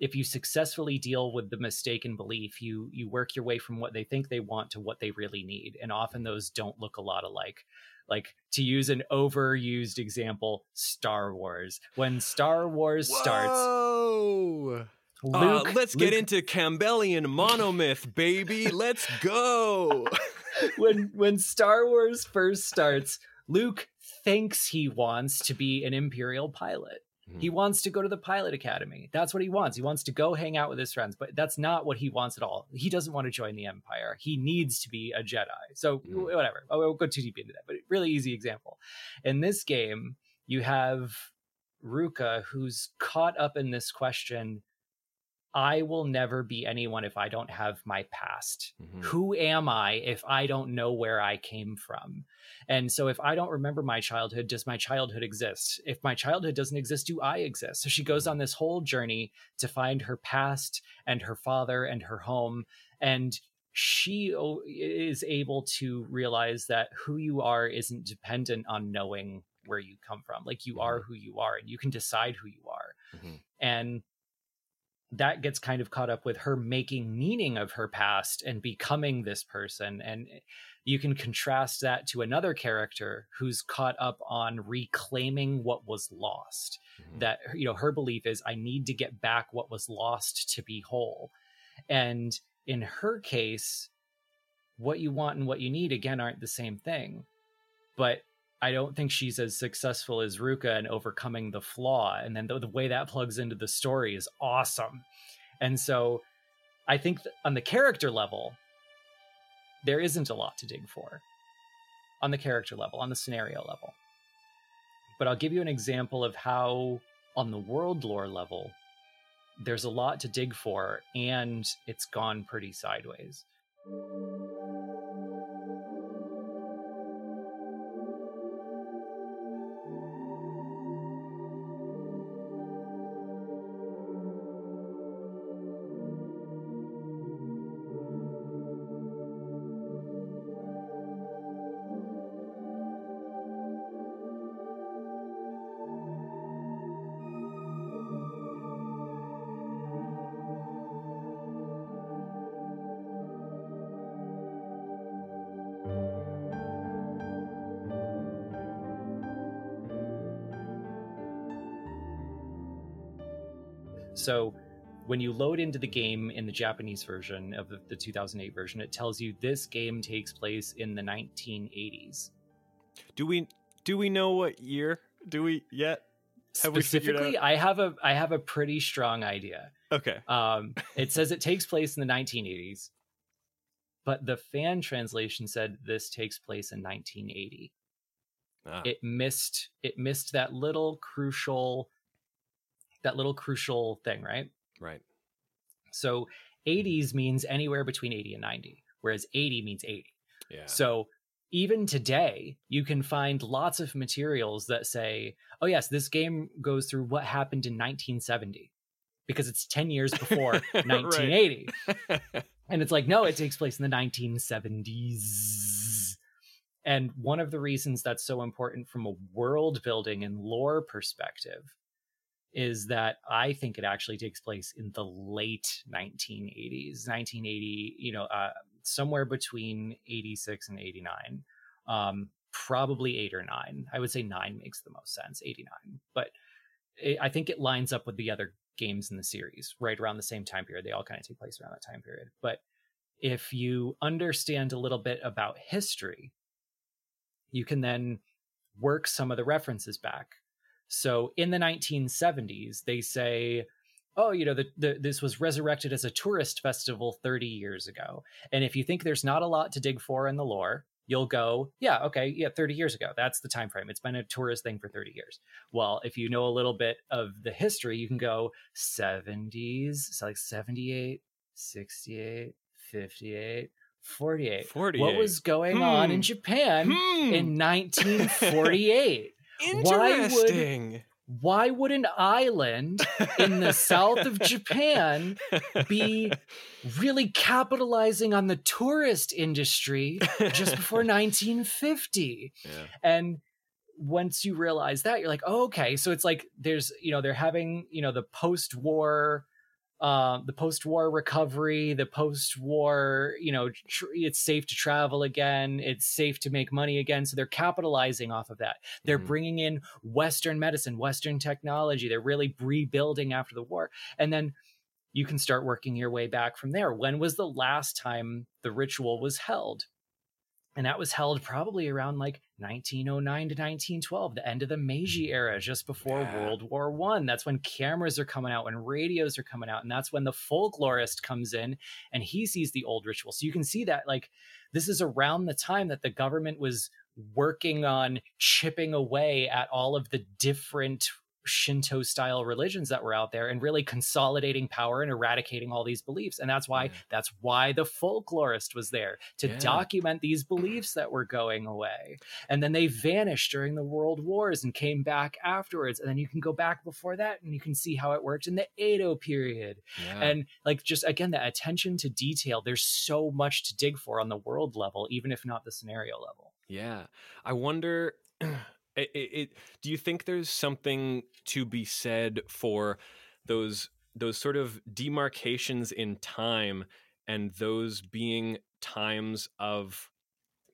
if you successfully deal with the mistaken belief, you you work your way from what they think they want to what they really need. And often those don't look a lot alike. Like, to use an overused example, Star Wars. When Star Wars Whoa. starts... Luke, uh, let's Luke. get into Campbellian monomyth, baby. Let's go. When when Star Wars first starts, Luke thinks he wants to be an Imperial pilot. He wants to go to the pilot academy. That's what he wants. He wants to go hang out with his friends, but that's not what he wants at all. He doesn't want to join the Empire. He needs to be a Jedi. So mm. whatever. I won't go too deep into that, but really easy example. In this game, you have Ruka, who's caught up in this question. I will never be anyone if I don't have my past. Mm-hmm. Who am I if I don't know where I came from? And so if I don't remember my childhood, does my childhood exist? If my childhood doesn't exist, do I exist? So she goes on this whole journey to find her past and her father and her home. And she is able to realize that who you are isn't dependent on knowing where you come from. Like, you mm-hmm. are who you are, and you can decide who you are. Mm-hmm. And that gets kind of caught up with her making meaning of her past and becoming this person. And you can contrast that to another character who's caught up on reclaiming what was lost. Mm-hmm. That, you know, her belief is, I need to get back what was lost to be whole. And in her case, what you want and what you need, again, aren't the same thing. But I don't think she's as successful as Ruka in overcoming the flaw. And then the, the way that plugs into the story is awesome. And so I think on the character level, there isn't a lot to dig for. On the character level, on the scenario level. But I'll give you an example of how, on the world lore level, there's a lot to dig for, and it's gone pretty sideways. So when you load into the game in the Japanese version of the, the two thousand eight version, it tells you this game takes place in the nineteen eighties. Do we do we know what year? Do we yet? Have Specifically, we I have a I have a pretty strong idea. Okay. Um, it says it takes place in the nineteen eighties, but the fan translation said this takes place in nineteen eighty. Ah. It missed it missed that little crucial. That little crucial thing, right? Right. So eighties means anywhere between eighty and ninety, whereas eighty means eighty. Yeah. So even today, you can find lots of materials that say, oh, yes, this game goes through what happened in nineteen seventy because it's ten years before nineteen eighty. And it's like, no, it takes place in the nineteen seventies. And one of the reasons that's so important from a world building and lore perspective is that I think it actually takes place in the late nineteen eighties, nineteen eighty, you know, uh, somewhere between eighty-six and eighty-nine, um, probably eight or nine. I would say nine makes the most sense, eighty-nine. But it, I think it lines up with the other games in the series right around the same time period. They all kind of take place around that time period. But if you understand a little bit about history, you can then work some of the references back. So in the nineteen seventies, they say, oh, you know, the, the, this was resurrected as a tourist festival thirty years ago. And if you think there's not a lot to dig for in the lore, you'll go, yeah, okay, yeah, thirty years ago. That's the time frame. It's been a tourist thing for thirty years. Well, if you know a little bit of the history, you can go seventies, so like seventy-eight, sixty-eight, fifty-eight. forty-eight. forty-eight. What was going hmm. on in Japan hmm. in nineteen forty-eight? Interesting. Why would, why would an island in the south of Japan be really capitalizing on the tourist industry just before nineteen fifty? Yeah. And once you realize that, you're like, oh, okay. So it's like there's, you know, they're having, you know, the post-war, uh, the post-war recovery, the post-war, you know, tr- it's safe to travel again. It's safe to make money again. So they're capitalizing off of that. They're mm-hmm. bringing in Western medicine, Western technology. They're really rebuilding after the war. And then you can start working your way back from there. When was the last time the ritual was held? And that was held probably around like nineteen oh nine to nineteen twelve, the end of the Meiji era, just before yeah. World War One. That's when cameras are coming out, when radios are coming out. And that's when the folklorist comes in and he sees the old ritual. So you can see that like this is around the time that the government was working on chipping away at all of the different Shinto style religions that were out there and really consolidating power and eradicating all these beliefs. And that's why yeah. that's why the folklorist was there to yeah. document these beliefs that were going away. And then they vanished during the world wars and came back afterwards. And then you can go back before that and you can see how it worked in the Edo period. Yeah. And like, just again, the attention to detail, there's so much to dig for on the world level, even if not the scenario level. Yeah. I wonder... It, it, it, do you think there's something to be said for those those sort of demarcations in time and those being times of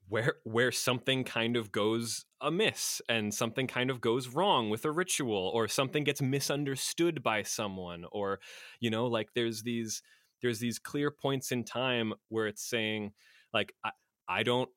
where where something kind of goes amiss and something kind of goes wrong with a ritual or something gets misunderstood by someone, or, you know, like there's these there's these clear points in time where it's saying like, I, I don't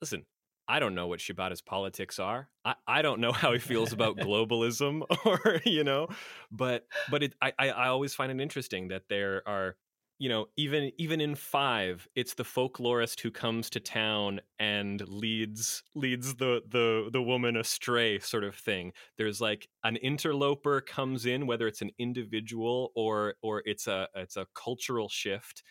listen. I don't know what Shibata's politics are. I, I don't know how he feels about globalism, or, you know, but but it, I, I always find it interesting that there are, you know, even even in five, it's the folklorist who comes to town and leads leads the the the woman astray sort of thing. There's like an interloper comes in, whether it's an individual or or it's a it's a cultural shift,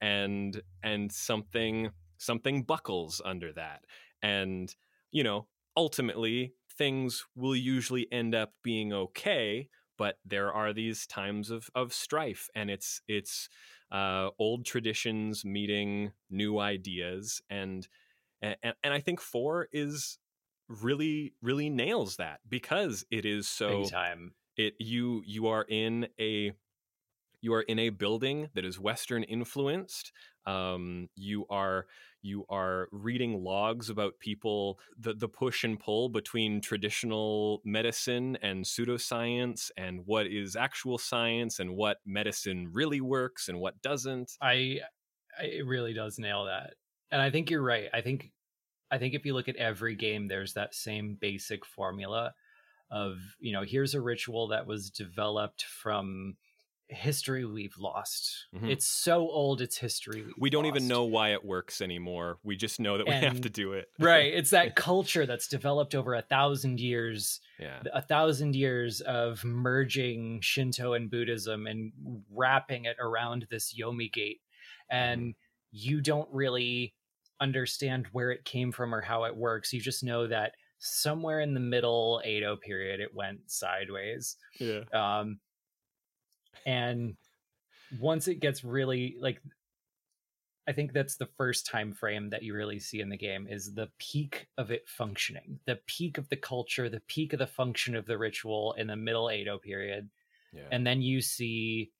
and and something something buckles under that. And, you know, ultimately, things will usually end up being okay, but there are these times of, of strife, and it's it's uh, old traditions meeting new ideas, and, and and I think four is really really nails that because it is so big time. It you you are in a you are in a building that is Western influenced. Um, you are. You are reading logs about people, the, the push and pull between traditional medicine and pseudoscience and what is actual science and what medicine really works and what doesn't. I, I it really does nail that. And I think you're right. I think, I think if you look at every game, there's that same basic formula of, you know, here's a ritual that was developed from history we've lost. Mm-hmm. It's so old, it's history we don't lost. Even know why it works anymore. We just know that we and, have to do it. Right. It's that culture that's developed over a thousand years yeah. a thousand years of merging Shinto and Buddhism and wrapping it around this Yomi gate. And you don't really understand where it came from or how it works. You just know that somewhere in the middle Edo period, it went sideways. Yeah. Um, and once it gets really, like, I think that's the first time frame that you really see in the game is the peak of it functioning, the peak of the culture, the peak of the function of the ritual in the middle Edo period. Yeah. And then you see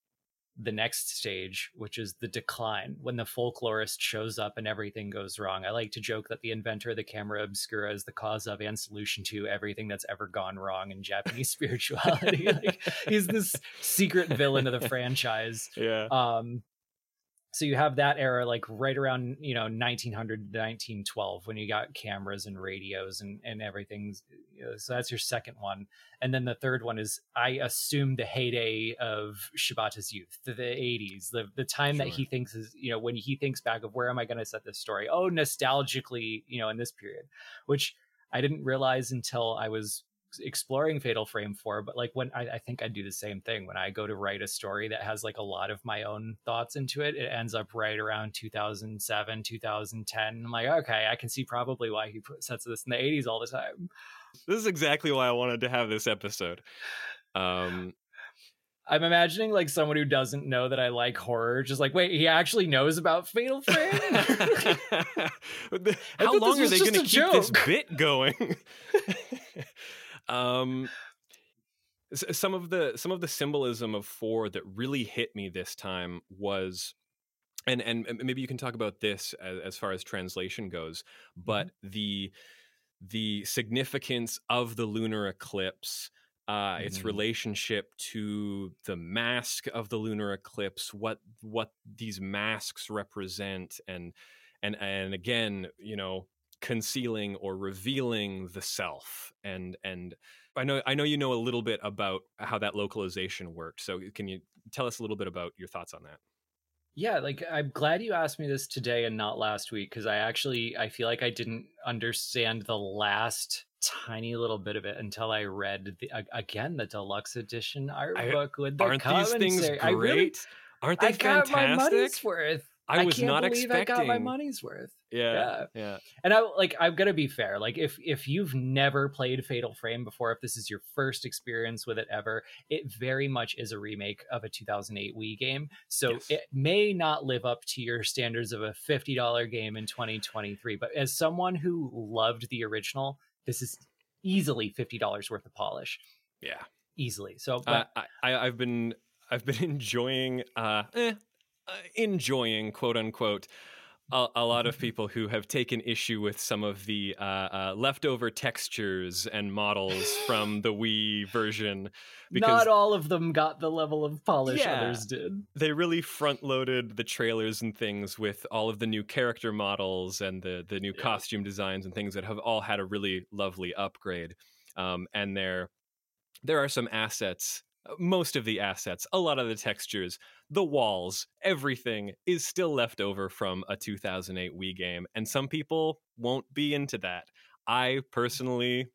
the next stage, which is the decline, when the folklorist shows up and everything goes wrong. I like to joke that the inventor of the camera obscura is the cause of and solution to everything that's ever gone wrong in Japanese spirituality. Like, he's this secret villain of the franchise. Yeah. Um, so you have that era, like right around, you know, nineteen hundred to nineteen twelve, when you got cameras and radios and, and everything. So that's your second one. And then the third one is, I assume, the heyday of Shibata's youth, the, the eighties, the, the time sure. that he thinks is, you know, when he thinks back of where am I going to set this story? Oh, nostalgically, you know, in this period, which I didn't realize until I was exploring Fatal Frame four, but like when I, I think I do the same thing when I go to write a story that has like a lot of my own thoughts into it, it ends up right around two thousand seven, two thousand ten. I'm like, okay, I can see probably why he sets this in the eighties all the time. This is exactly why I wanted to have this episode. Um, I'm imagining like someone who doesn't know that I like horror, just like, wait, he actually knows about Fatal Frame? How long are they going to keep joke. this bit going? Um, some of the some of the symbolism of four that really hit me this time was, and and maybe you can talk about this as, as far as translation goes, but mm-hmm. the the significance of the lunar eclipse, uh, mm-hmm. its relationship to the mask of the lunar eclipse, what what these masks represent, and and and again, you know, concealing or revealing the self, and and I know I know you know a little bit about how that localization worked, so can you tell us a little bit about your thoughts on that? Yeah, like I'm glad you asked me this today and not last week, because I actually I feel like I didn't understand the last tiny little bit of it until I read the, again the deluxe edition art I, book with the aren't these things great? I really, aren't they I fantastic? Got my money's worth. I was I can't not believe expecting. I got my money's worth. Yeah, yeah, yeah. And I like. I'm gonna be fair. Like, if if you've never played Fatal Frame before, if this is your first experience with it ever, it very much is a remake of a two thousand eight Wii game. So yes. It may not live up to your standards of a fifty dollars game in twenty twenty-three. But as someone who loved the original, this is easily fifty dollars worth of polish. Yeah, easily. So but, uh, I, I've been I've been enjoying. Uh, eh. Uh, enjoying, quote unquote, a, a lot of people who have taken issue with some of the uh, uh, leftover textures and models from the Wii version. Because not all of them got the level of polish yeah, others did. They really front-loaded the trailers and things with all of the new character models and the, the new yeah. costume designs and things that have all had a really lovely upgrade. Um, and there, there are some assets. Most of the assets, a lot of the textures, the walls, everything is still left over from a two thousand eight Wii game. And some people won't be into that. I personally,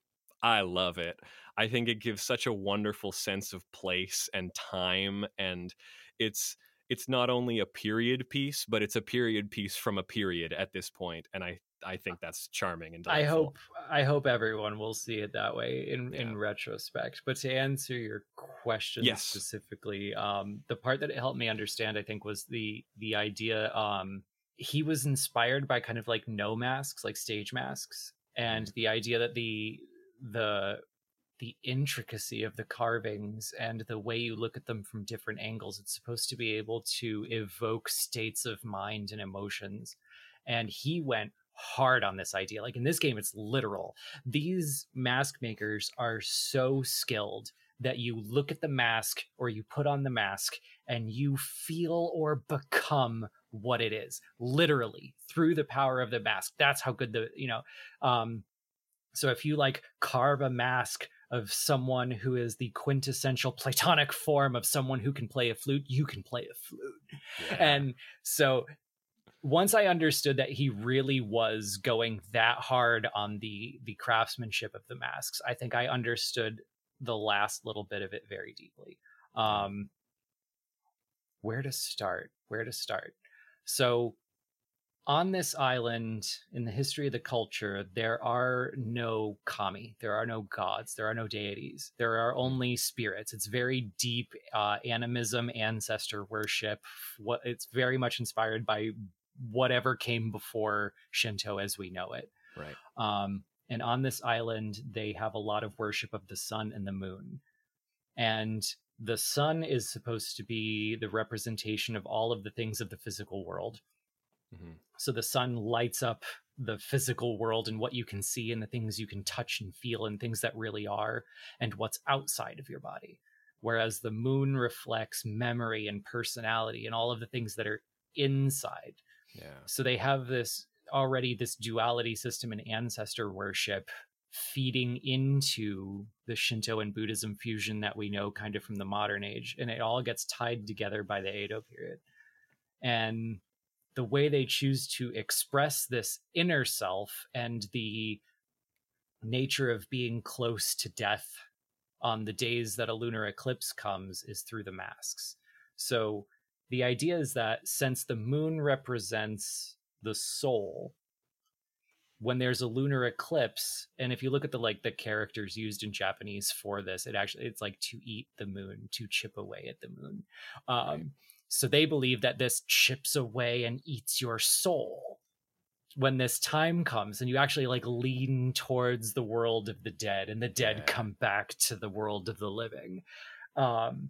I love it. I think it gives such a wonderful sense of place and time. And it's it's not only a period piece, but it's a period piece from a period at this point. And I I think that's charming and delightful. I hope I hope everyone will see it that way in, yeah. in retrospect. But to answer your question yes. specifically, um, the part that it helped me understand, I think, was the the idea. Um, he was inspired by kind of like no masks, like stage masks, and the idea that the the the intricacy of the carvings and the way you look at them from different angles, it's supposed to be able to evoke states of mind and emotions. And he went hard on this idea. Like in this game, it's literal. These mask makers are so skilled that you look at the mask or you put on the mask and you feel or become what it is, literally through the power of the mask. That's how good the, you know, um, so if you like carve a mask of someone who is the quintessential platonic form of someone who can play a flute, you can play a flute. Yeah. And so once I understood that he really was going that hard on the the craftsmanship of the masks, I think I understood the last little bit of it very deeply. Um, where to start? Where to start? So on this island, in the history of the culture, there are no kami. There are no gods. There are no deities. There are only spirits. It's very deep uh, animism, ancestor worship. What it's very much inspired by whatever came before Shinto as we know it. Right. Um, and on this island, they have a lot of worship of the sun and the moon. And the sun is supposed to be the representation of all of the things of the physical world. Mm-hmm. So the sun lights up the physical world and what you can see and the things you can touch and feel and things that really are and what's outside of your body. Whereas the moon reflects memory and personality and all of the things that are inside. Yeah. So they have this already this duality system and ancestor worship feeding into the Shinto and Buddhism fusion that we know kind of from the modern age. And it all gets tied together by the Edo period. And the way they choose to express this inner self and the nature of being close to death on the days that a lunar eclipse comes is through the masks. So the idea is that since the moon represents the soul, when there's a lunar eclipse, and if you look at the like the characters used in Japanese for this, it actually it's like to eat the moon, to chip away at the moon. Um, right. So they believe that this chips away and eats your soul when this time comes, and you actually like lean towards the world of the dead, and the dead yeah. come back to the world of the living. Um,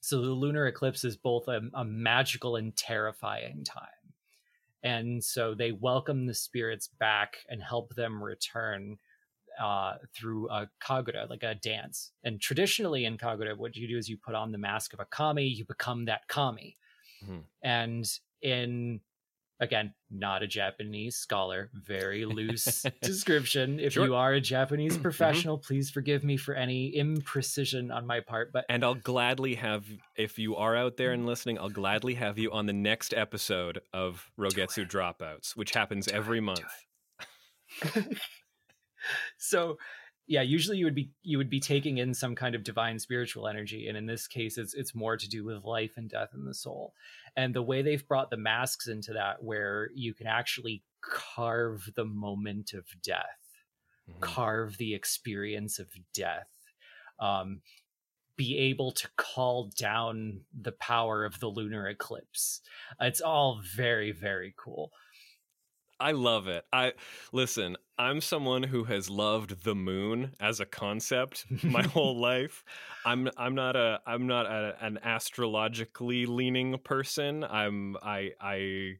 so the lunar eclipse is both a, a magical and terrifying time. And so they welcome the spirits back and help them return uh, through a kagura, like a dance. And traditionally in kagura, what you do is you put on the mask of a kami, you become that kami. Mm-hmm. And in, again, not a Japanese scholar, very loose description. If sure. you are a Japanese professional, mm-hmm. please forgive me for any imprecision on my part. But And I'll gladly have, if you are out there and listening, I'll gladly have you on the next episode of Rogetsu Dropouts, which happens do every it, month. So, yeah, usually you would be you would be taking in some kind of divine spiritual energy, and in this case, it's it's more to do with life and death and the soul. And the way they've brought the masks into that, where you can actually carve the moment of death, mm-hmm. carve the experience of death, um, be able to call down the power of the lunar eclipse. It's all very, very cool. I love it. I listen, I'm someone who has loved the moon as a concept my whole life. I'm I'm not a I'm not a, an astrologically leaning person. I'm I I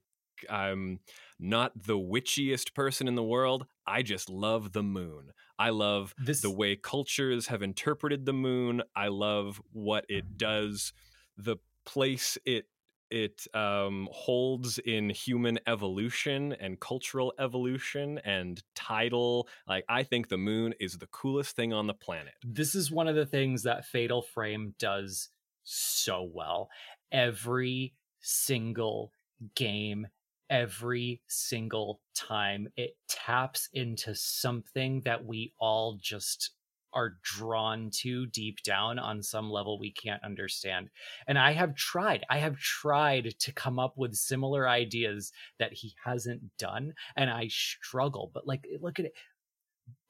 I'm not the witchiest person in the world. I just love the moon. I love this... the way cultures have interpreted the moon. I love what it does, the place it It um, holds in human evolution and cultural evolution and tidal. Like, I think the moon is the coolest thing on the planet. This is one of the things that Fatal Frame does so well. Every single game, every single time, it taps into something that we all just are drawn to deep down on some level we can't understand. And I have tried, I have tried to come up with similar ideas that he hasn't done. And I struggle, but like, look at it.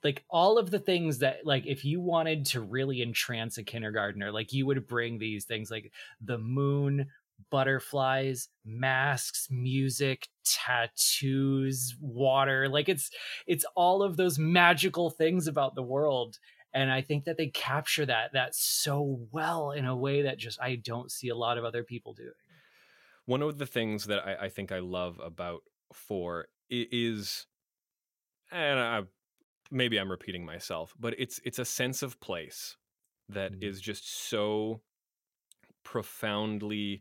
Like all of the things that like, if you wanted to really entrance a kindergartner, like you would bring these things like the moon, butterflies, masks, music, tattoos, water. Like it's, it's all of those magical things about the world. And I think that they capture that that so well in a way that just I don't see a lot of other people doing. One of the things that I, I think I love about four is, and I, maybe I'm repeating myself, but it's it's a sense of place that mm-hmm. is just so profoundly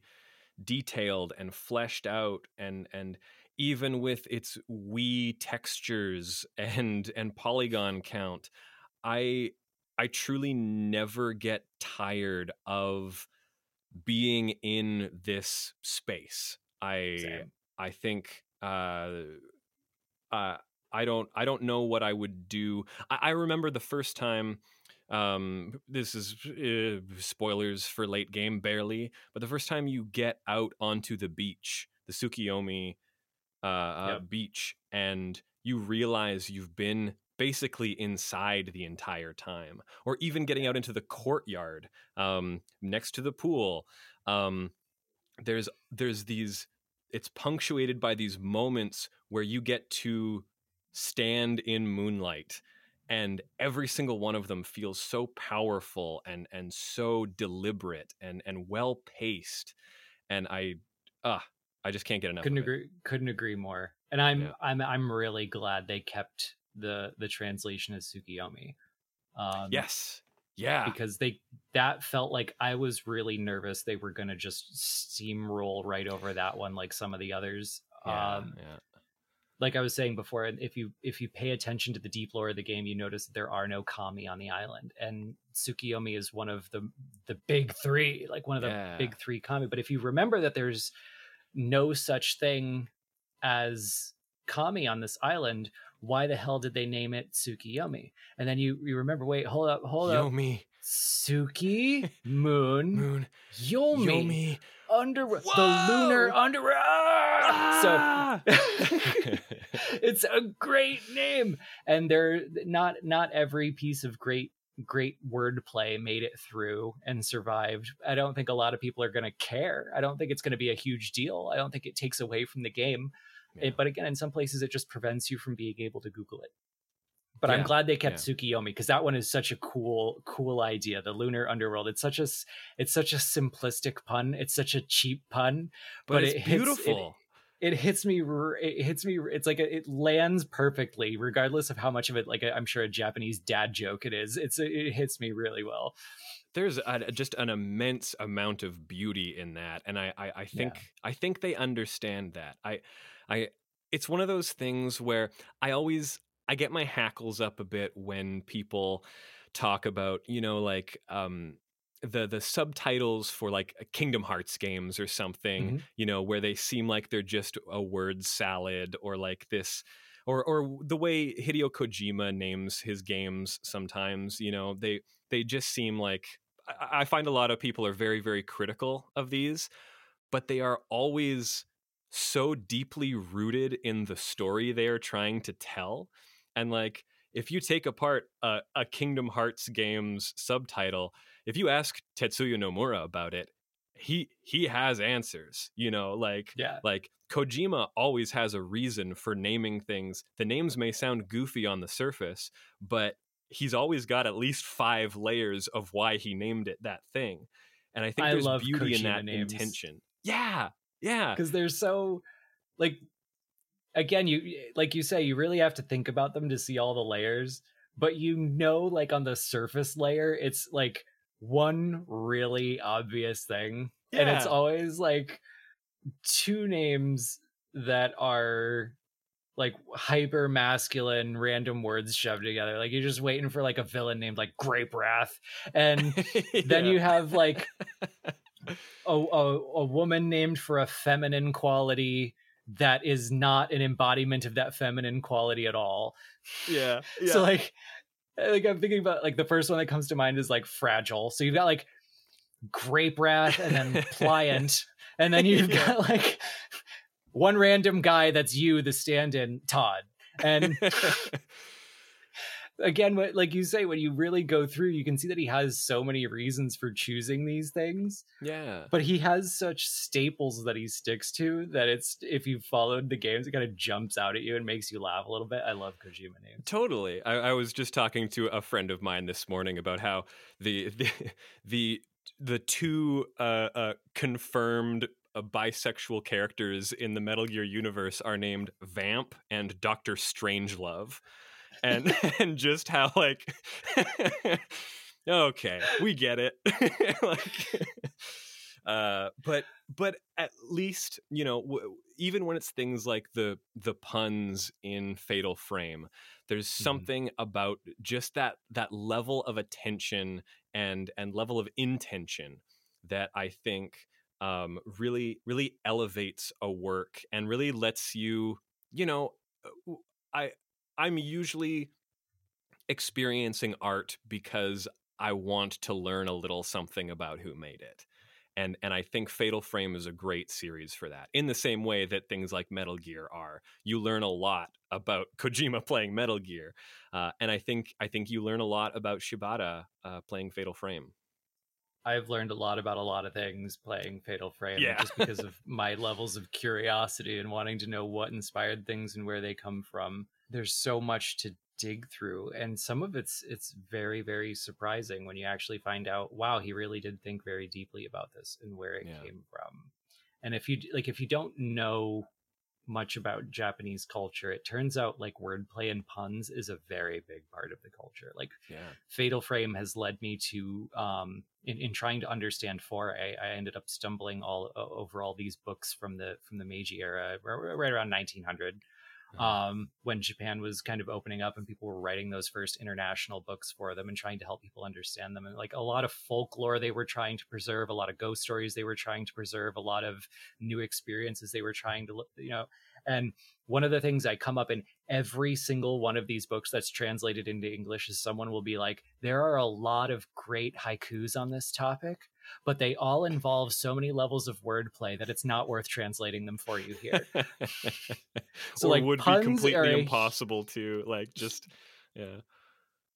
detailed and fleshed out, and and even with its Wii textures and and polygon count. I I truly never get tired of being in this space. I Same. I think uh, uh, I don't I don't know what I would do. I, I remember the first time. Um, this is uh, spoilers for late game barely, but the first time you get out onto the beach, the Tsukiyomi uh, yep. uh, beach, and you realize you've been basically inside the entire time, or even getting out into the courtyard um, next to the pool. Um, there's there's these. It's punctuated by these moments where you get to stand in moonlight, and every single one of them feels so powerful and and so deliberate and and well paced. And I, ah, uh, I just can't get enough. Couldn't of agree. It. Couldn't agree more. And I'm yeah. I'm I'm really glad they kept the the translation of Tsukiyomi. Um, yes. Yeah. Because they that felt like I was really nervous they were going to just steamroll right over that one like some of the others. Yeah, um, yeah. Like I was saying before, if you if you pay attention to the deep lore of the game, you notice that there are no kami on the island. And Tsukiyomi is one of the the big three, like one of the yeah. big three kami. But if you remember that there's no such thing as kami on this island, why the hell did they name it Tsukiyomi? And then you, you remember, wait, hold up, hold Yomi. up. Yomi. Tsuki, moon, moon. Yomi, Yomi. Underworld, the lunar underworld. Ah! So it's a great name. And they're not, not every piece of great, great wordplay made it through and survived. I don't think a lot of people are going to care. I don't think it's going to be a huge deal. I don't think it takes away from the game. It, but again, in some places, it just prevents you from being able to Google it. But yeah, I'm glad they kept yeah. Tsukiyomi, because that one is such a cool, cool idea. The lunar underworld. It's such a, it's such a simplistic pun. It's such a cheap pun, but, but it's it beautiful. Hits, it, it hits me. It hits me. It's like a, it lands perfectly, regardless of how much of it. Like a, I'm sure a Japanese dad joke it is. It's a, it hits me really well. There's a, just an immense amount of beauty in that, and I, I, I think, yeah. I think they understand that. I. I it's one of those things where I always I get my hackles up a bit when people talk about, you know, like um the the subtitles for like Kingdom Hearts games or something, mm-hmm. you know, where they seem like they're just a word salad, or like this or or the way Hideo Kojima names his games sometimes, you know, they they just seem like I, I find a lot of people are very, very critical of these, but they are always so deeply rooted in the story they are trying to tell. And like, if you take apart a, a Kingdom Hearts game's subtitle, if you ask Tetsuya Nomura about it, he he has answers, you know, like yeah. like Kojima always has a reason for naming things. The names may sound goofy on the surface, but he's always got at least five layers of why he named it that thing. And I think I there's beauty Kojima in that names. Intention. Yeah. Yeah, because they're so like, again, you like you say, you really have to think about them to see all the layers. But, you know, like on the surface layer, it's like one really obvious thing. Yeah. And it's always like two names that are like hyper masculine random words shoved together. Like you're just waiting for like a villain named like Grape Wrath. And yeah. then you have like... A, a, a woman named for a feminine quality that is not an embodiment of that feminine quality at all. Yeah, yeah. So like, like I'm thinking about like the first one that comes to mind is like Fragile. So you've got like Grape Wrath and then Pliant, and then you've yeah. got like one random guy that's you, the stand-in, Todd. And again, like you say, when you really go through, you can see that he has so many reasons for choosing these things. Yeah. But he has such staples that he sticks to that it's, if you've followed the games, it kind of jumps out at you and makes you laugh a little bit. I love Kojima names. Totally. I, I was just talking to a friend of mine this morning about how the the the, the two uh, uh, confirmed uh, bisexual characters in the Metal Gear universe are named Vamp and Doctor Strangelove. and and just how like okay, we get it. like uh but but at least, you know, w- even when it's things like the the puns in Fatal Frame, there's something mm-hmm. about just that that level of attention and and level of intention that I think um really really elevates a work and really lets you, you know, I I'm usually experiencing art because I want to learn a little something about who made it. And and I think Fatal Frame is a great series for that, in the same way that things like Metal Gear are. You learn a lot about Kojima playing Metal Gear. Uh, and I think I think you learn a lot about Shibata uh, playing Fatal Frame. I've learned a lot about a lot of things playing Fatal Frame, yeah. just because of my levels of curiosity and wanting to know what inspired things and where they come from. There's so much to dig through, and some of it's it's very, very surprising when you actually find out, wow, he really did think very deeply about this and where it yeah. came from. And if you like, if you don't know much about Japanese culture, it turns out like wordplay and puns is a very big part of the culture. Like yeah. Fatal Frame has led me to um in, in trying to understand foray, I ended up stumbling all over all these books from the from the Meiji era right around nineteen hundred, um when Japan was kind of opening up and people were writing those first international books for them and trying to help people understand them. And like a lot of folklore they were trying to preserve, a lot of ghost stories they were trying to preserve, a lot of new experiences they were trying to look, you know. And one of the things I come up in every single one of these books that's translated into English is someone will be like, there are a lot of great haikus on this topic, but they all involve so many levels of wordplay that it's not worth translating them for you here. So, or like, would be completely a... impossible to, like, just, yeah.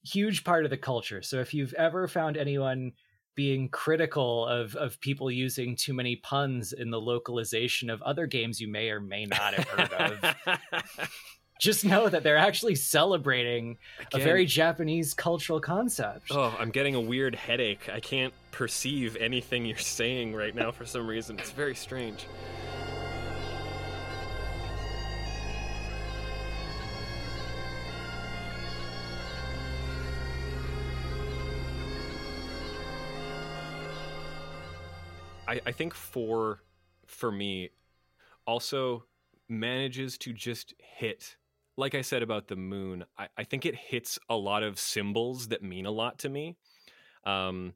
Huge part of the culture. So if you've ever found anyone being critical of, of people using too many puns in the localization of other games you may or may not have heard of, just know that they're actually celebrating Again. a very Japanese cultural concept. Oh, I'm getting a weird headache. I can't perceive anything you're saying right now for some reason. It's very strange. I, I think four, for me, also manages to just hit... Like I said about the moon, I, I think it hits a lot of symbols that mean a lot to me. Um,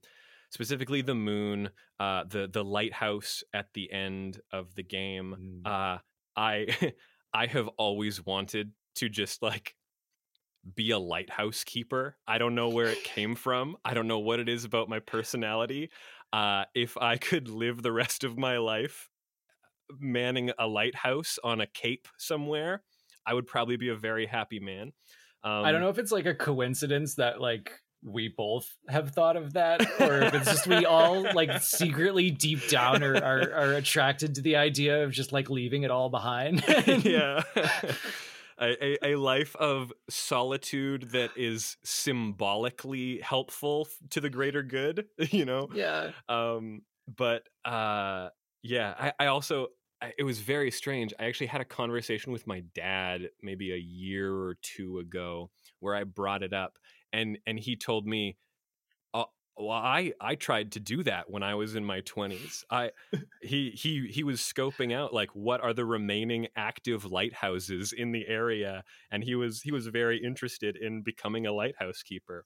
specifically the moon, uh, the the lighthouse at the end of the game. Mm. Uh, I I have always wanted to just like be a lighthouse keeper. I don't know where it came from. I don't know what it is about my personality. Uh, if I could live the rest of my life manning a lighthouse on a cape somewhere, I would probably be a very happy man. Um, I don't know if it's like a coincidence that like we both have thought of that, or if it's just we all like secretly deep down are are, are attracted to the idea of just like leaving it all behind. Yeah. A, a, a life of solitude that is symbolically helpful to the greater good, you know? Yeah. Um, but uh, yeah, I, I also... It was very strange. I actually had a conversation with my dad maybe a year or two ago where I brought it up, and and he told me, oh, well, I, I tried to do that when I was in my twenties. I he he he was scoping out like what are the remaining active lighthouses in the area, and he was he was very interested in becoming a lighthouse keeper.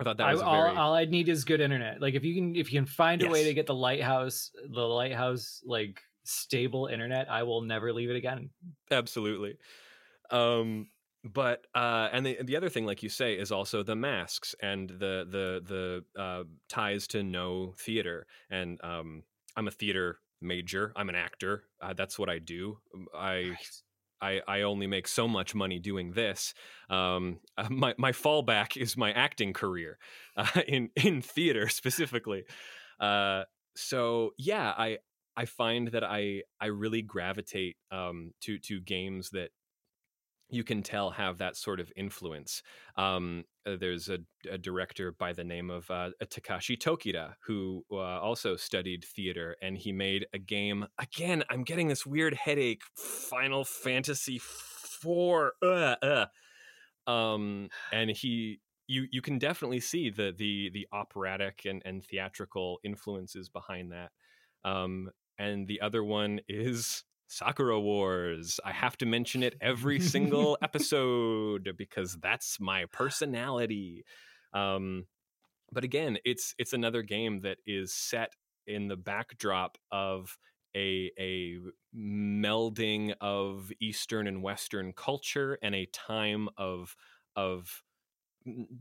I thought that was I, all, very... all I need is good internet. Like if you can if you can find a yes. way to get the lighthouse the lighthouse like stable internet, I will never leave it again. Absolutely. Um but uh and the the other thing, like you say, is also the masks and the the the uh ties to Noh theater. And um I'm a theater major. I'm an actor. Uh, that's what I do. I right. I, I only make so much money doing this. Um, my my fallback is my acting career uh, in in theater specifically. Uh so yeah, I I find that I I really gravitate um, to to games that you can tell have that sort of influence. Um, there's a, a director by the name of uh, Takashi Tokida who uh, also studied theater, and he made a game. Again, I'm getting this weird headache. Final Fantasy four. Uh, uh. Um, and he you you can definitely see the the the operatic and, and theatrical influences behind that. Um, and the other one is Sakura Wars. I have to mention it every single episode because that's my personality. Um, but again, it's it's another game that is set in the backdrop of a a melding of Eastern and Western culture and a time of of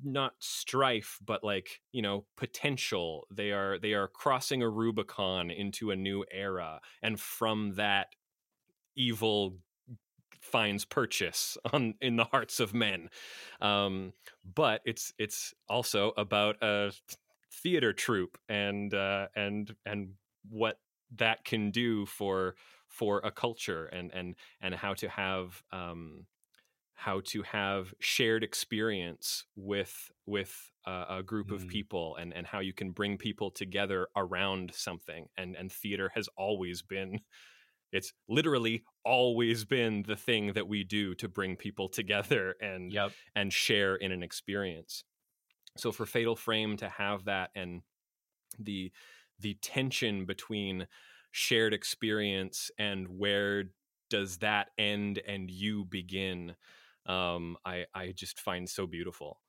not strife, but like, you know, potential. They are they are crossing a Rubicon into a new era, and from that, evil finds purchase on in the hearts of men. Um, but it's it's also about a theater troupe and uh, and and what that can do for for a culture, and and and how to have. Um, how to have shared experience with with uh, a group mm. of people, and, and how you can bring people together around something. And and theater has always been, it's literally always been the thing that we do to bring people together and yep. and share in an experience. So for Fatal Frame to have that, and the the tension between shared experience and where does that end and you begin, um i i just find so beautiful,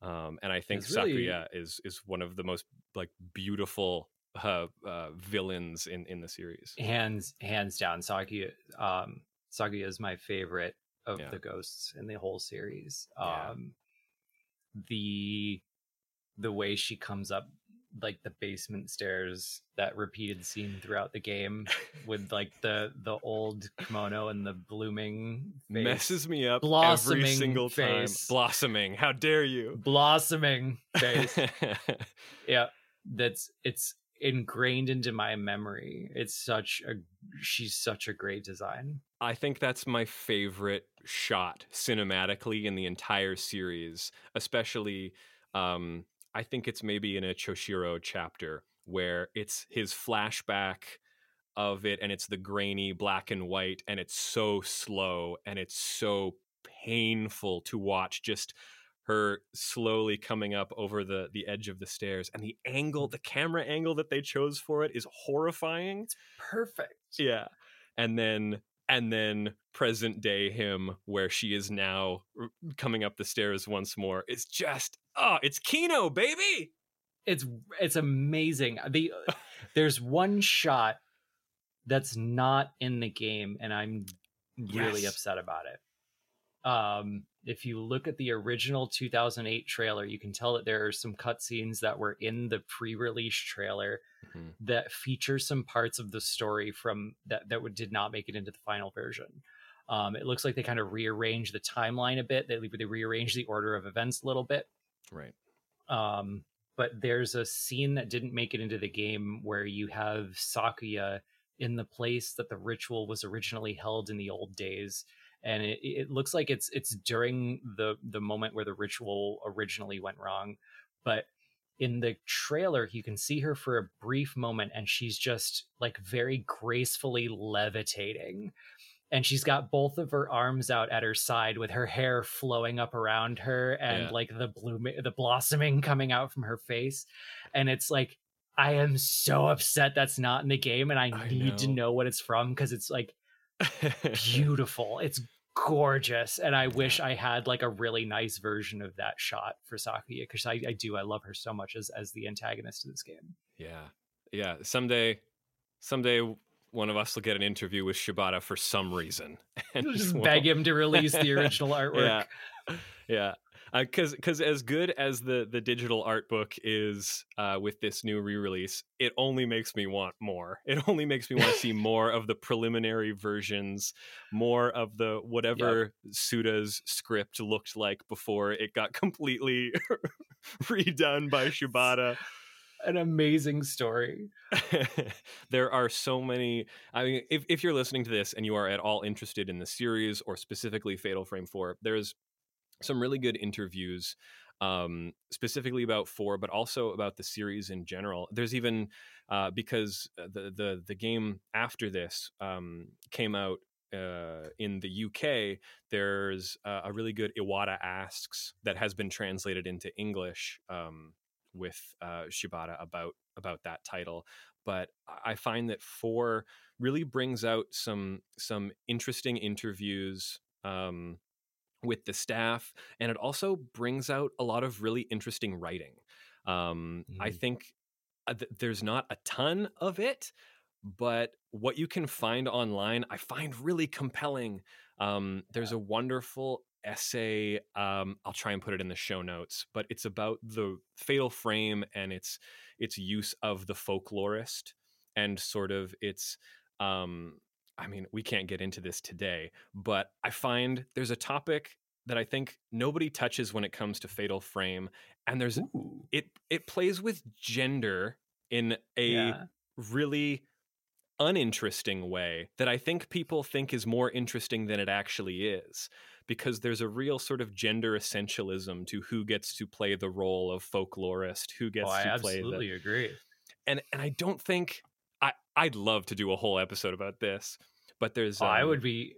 um and I think it's Sakuya really... is is one of the most like beautiful uh, uh villains in in the series, hands hands down. Sakuya um Sakuya is my favorite of yeah. the ghosts in the whole series. um yeah. the the way she comes up like the basement stairs, that repeated scene throughout the game with like the the old kimono and the blooming face. Messes me up blossoming every single face. time. Blossoming, how dare you? Blossoming face. Yeah, that's it's ingrained into my memory. It's such a she's such a great design. I think that's my favorite shot cinematically in the entire series, especially. Um, I think it's maybe in a Choshiro chapter where it's his flashback of it, and it's the grainy black and white, and it's so slow and it's so painful to watch, just her slowly coming up over the, the edge of the stairs, and the angle, the camera angle that they chose for it is horrifying. It's perfect. Yeah. And then And then present day him, where she is now coming up the stairs once more, is just, oh, it's Kino, baby. It's it's amazing. The there's one shot that's not in the game, and I'm really yes. upset about it. Um, if you look at the original two thousand eight trailer, you can tell that there are some cutscenes that were in the pre-release trailer mm-hmm. that feature some parts of the story from that that would, did not make it into the final version. Um, it looks like they kind of rearrange the timeline a bit. They they rearrange the order of events a little bit. Right. Um, but there's a scene that didn't make it into the game where you have Sakuya in the place that the ritual was originally held in the old days. And it, it looks like it's it's during the, the moment where the ritual originally went wrong. But in the trailer, you can see her for a brief moment, and she's just like very gracefully levitating. And she's got both of her arms out at her side with her hair flowing up around her, and yeah. like the bloom, the blossoming coming out from her face. And it's like, I am so upset that's not in the game, and I, I need know. to know what it's from, because it's like, beautiful. It's gorgeous, and I wish I had like a really nice version of that shot for Sakuya, because I, I do I love her so much as as the antagonist of this game. Yeah, yeah. Someday, someday one of us will get an interview with Shibata for some reason, and we'll just we'll... beg him to release the original artwork. Yeah, yeah. Because uh, because as good as the the digital art book is uh, with this new re-release, it only makes me want more. It only makes me want to see more of the preliminary versions, more of the whatever yep. Suda's script looked like before it got completely redone by Shibata. An amazing story. There are so many. I mean, if, if you're listening to this and you are at all interested in the series, or specifically Fatal Frame four, there's some really good interviews, um, specifically about four, but also about the series in general. There's even uh, because the, the the game after this um, came out uh, in the U K. There's uh, a really good Iwata Asks that has been translated into English um, with uh, Shibata about about that title. But I find that four really brings out some some interesting interviews. Um, with the staff, and it also brings out a lot of really interesting writing. Um, mm. I think th- there's not a ton of it, but what you can find online, I find really compelling. Um, there's yeah. a wonderful essay. Um, I'll try and put it in the show notes, but it's about the Fatal Frame and its its use of the folklorist and sort of its. Um, I mean, we can't get into this today, but I find there's a topic that I think nobody touches when it comes to Fatal Frame, and there's Ooh. it it plays with gender in a yeah. really uninteresting way that I think people think is more interesting than it actually is, because there's a real sort of gender essentialism to who gets to play the role of folklorist, who gets oh, to I play the... I absolutely agree. And and I don't think... I, I'd love to do a whole episode about this, but there's... Um, oh, I would be...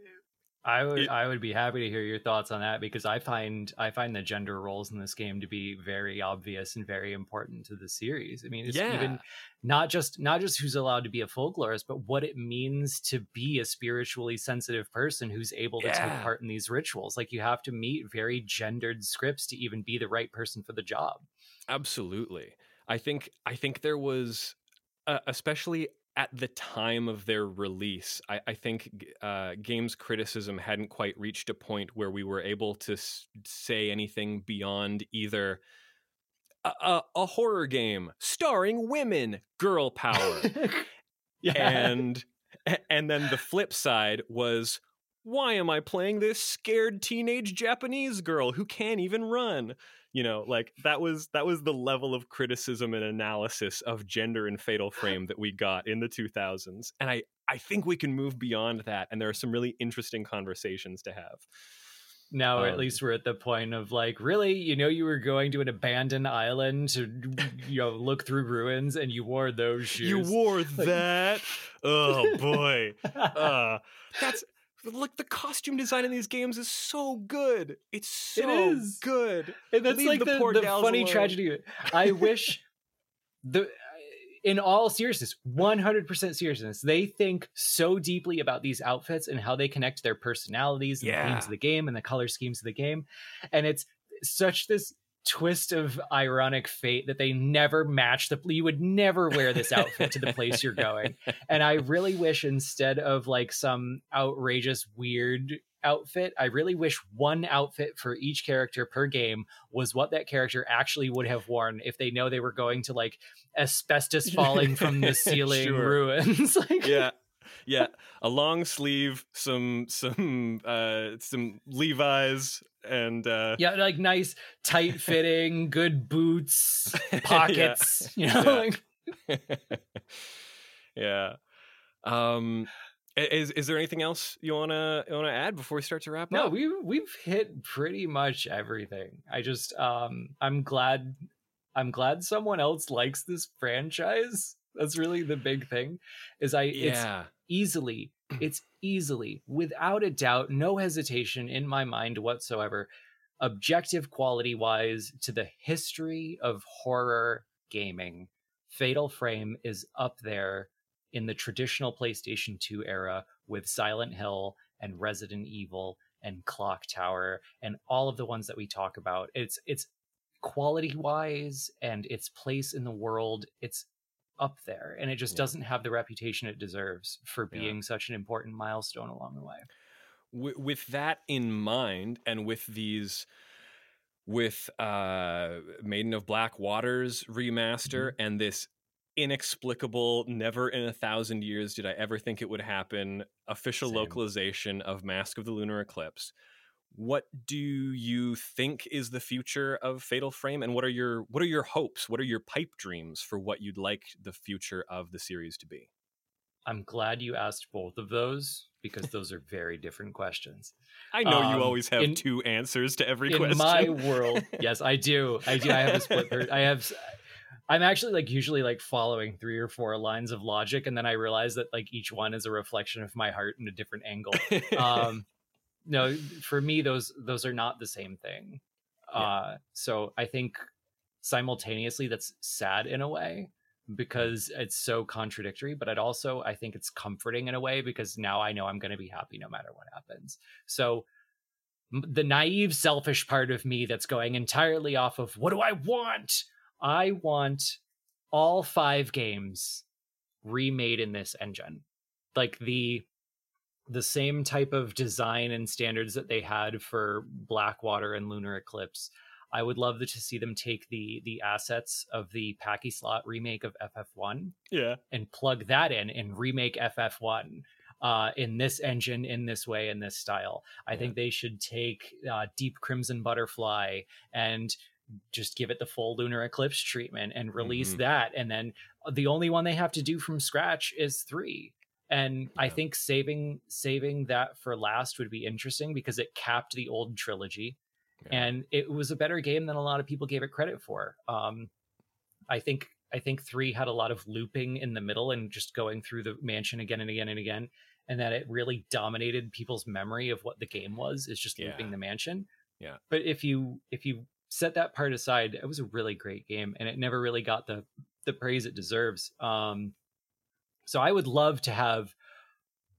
I would it, I would be happy to hear your thoughts on that, because I find I find the gender roles in this game to be very obvious and very important to the series. I mean, it's yeah. even not just not just who's allowed to be a folklorist, but what it means to be a spiritually sensitive person who's able to yeah. take part in these rituals. Like, you have to meet very gendered scripts to even be the right person for the job. Absolutely. I think I think there was uh, especially at the time of their release, I, I think uh, games criticism hadn't quite reached a point where we were able to s- say anything beyond either a, a, a horror game starring women, girl power, yeah. and and then the flip side was, why am I playing this scared teenage Japanese girl who can't even run? You know, like that was that was the level of criticism and analysis of gender and Fatal Frame that we got in the two thousands. And I, I think we can move beyond that. And there are some really interesting conversations to have. Now, um, at least we're at the point of like, really, you know, you were going to an abandoned island to, you know, look through ruins and you wore those shoes. You wore like... that. Oh, boy. uh, that's. Look, the costume design in these games is so good. It's so it is. good. And that's Leave like the, the, the funny alone. tragedy. I wish, the in all seriousness, one hundred percent seriousness, they think so deeply about these outfits and how they connect their personalities and yeah. the themes of the game and the color schemes of the game. And it's such this twist of ironic fate that they never match the you would never wear this outfit to the place you're going. And I really wish, instead of like some outrageous weird outfit, I really wish one outfit for each character per game was what that character actually would have worn if they know they were going to like asbestos falling from the ceiling sure. ruins. Like, yeah yeah a long sleeve, some some uh some Levi's, and uh yeah like nice tight fitting good boots, pockets, yeah. you know yeah, like... yeah. um is is there anything else you want to want to add before we start to wrap no, up? No, we we've hit pretty much everything. I just um I'm glad I'm glad someone else likes this franchise. That's really the big thing, is I yeah. it's easily It's easily, without a doubt, no hesitation in my mind whatsoever, objective quality-wise, to the history of horror gaming, Fatal Frame is up there in the traditional PlayStation two era with Silent Hill and Resident Evil and Clock Tower and all of the ones that we talk about. It's it's quality-wise and its place in the world, it's up there, and it just yeah. doesn't have the reputation it deserves for being yeah. such an important milestone along the way. With, with that in mind, and with these, with uh, Maiden of Black Waters remaster mm-hmm. and this inexplicable, never in a thousand years did I ever think it would happen, official Same. localization of Mask of the Lunar Eclipse, what do you think is the future of Fatal Frame, and what are your what are your hopes? What are your pipe dreams for what you'd like the future of the series to be? I'm glad you asked both of those, because those are very different questions. I know um, you always have in, two answers to every in question. In my world, yes, I do. I do. I have a split. Per- I have. I'm actually like usually like following three or four lines of logic, and then I realize that like each one is a reflection of my heart in a different angle. Um, No, for me, those those are not the same thing. Yeah. Uh, so I think simultaneously that's sad in a way because it's so contradictory. But I'd also I think it's comforting in a way because now I know I'm going to be happy no matter what happens. So the naive, selfish part of me that's going entirely off of what do I want? I want all five games remade in this engine, like the. the same type of design and standards that they had for Blackwater and Lunar Eclipse. I would love to see them take the the assets of the Packy Slot remake of F F one, yeah, and plug that in and remake F F one uh, in this engine, in this way, in this style. I yeah. think they should take uh, Deep Crimson Butterfly and just give it the full Lunar Eclipse treatment and release mm-hmm. that. And then the only one they have to do from scratch is three. And yeah. I think saving saving that for last would be interesting because it capped the old trilogy. Yeah. And it was a better game than a lot of people gave it credit for. Um, I think I think three had a lot of looping in the middle and just going through the mansion again and again and again. And that it really dominated people's memory of what the game was, is just yeah. looping the mansion. Yeah. But if you if you set that part aside, it was a really great game, and it never really got the the praise it deserves. Um, so I would love to have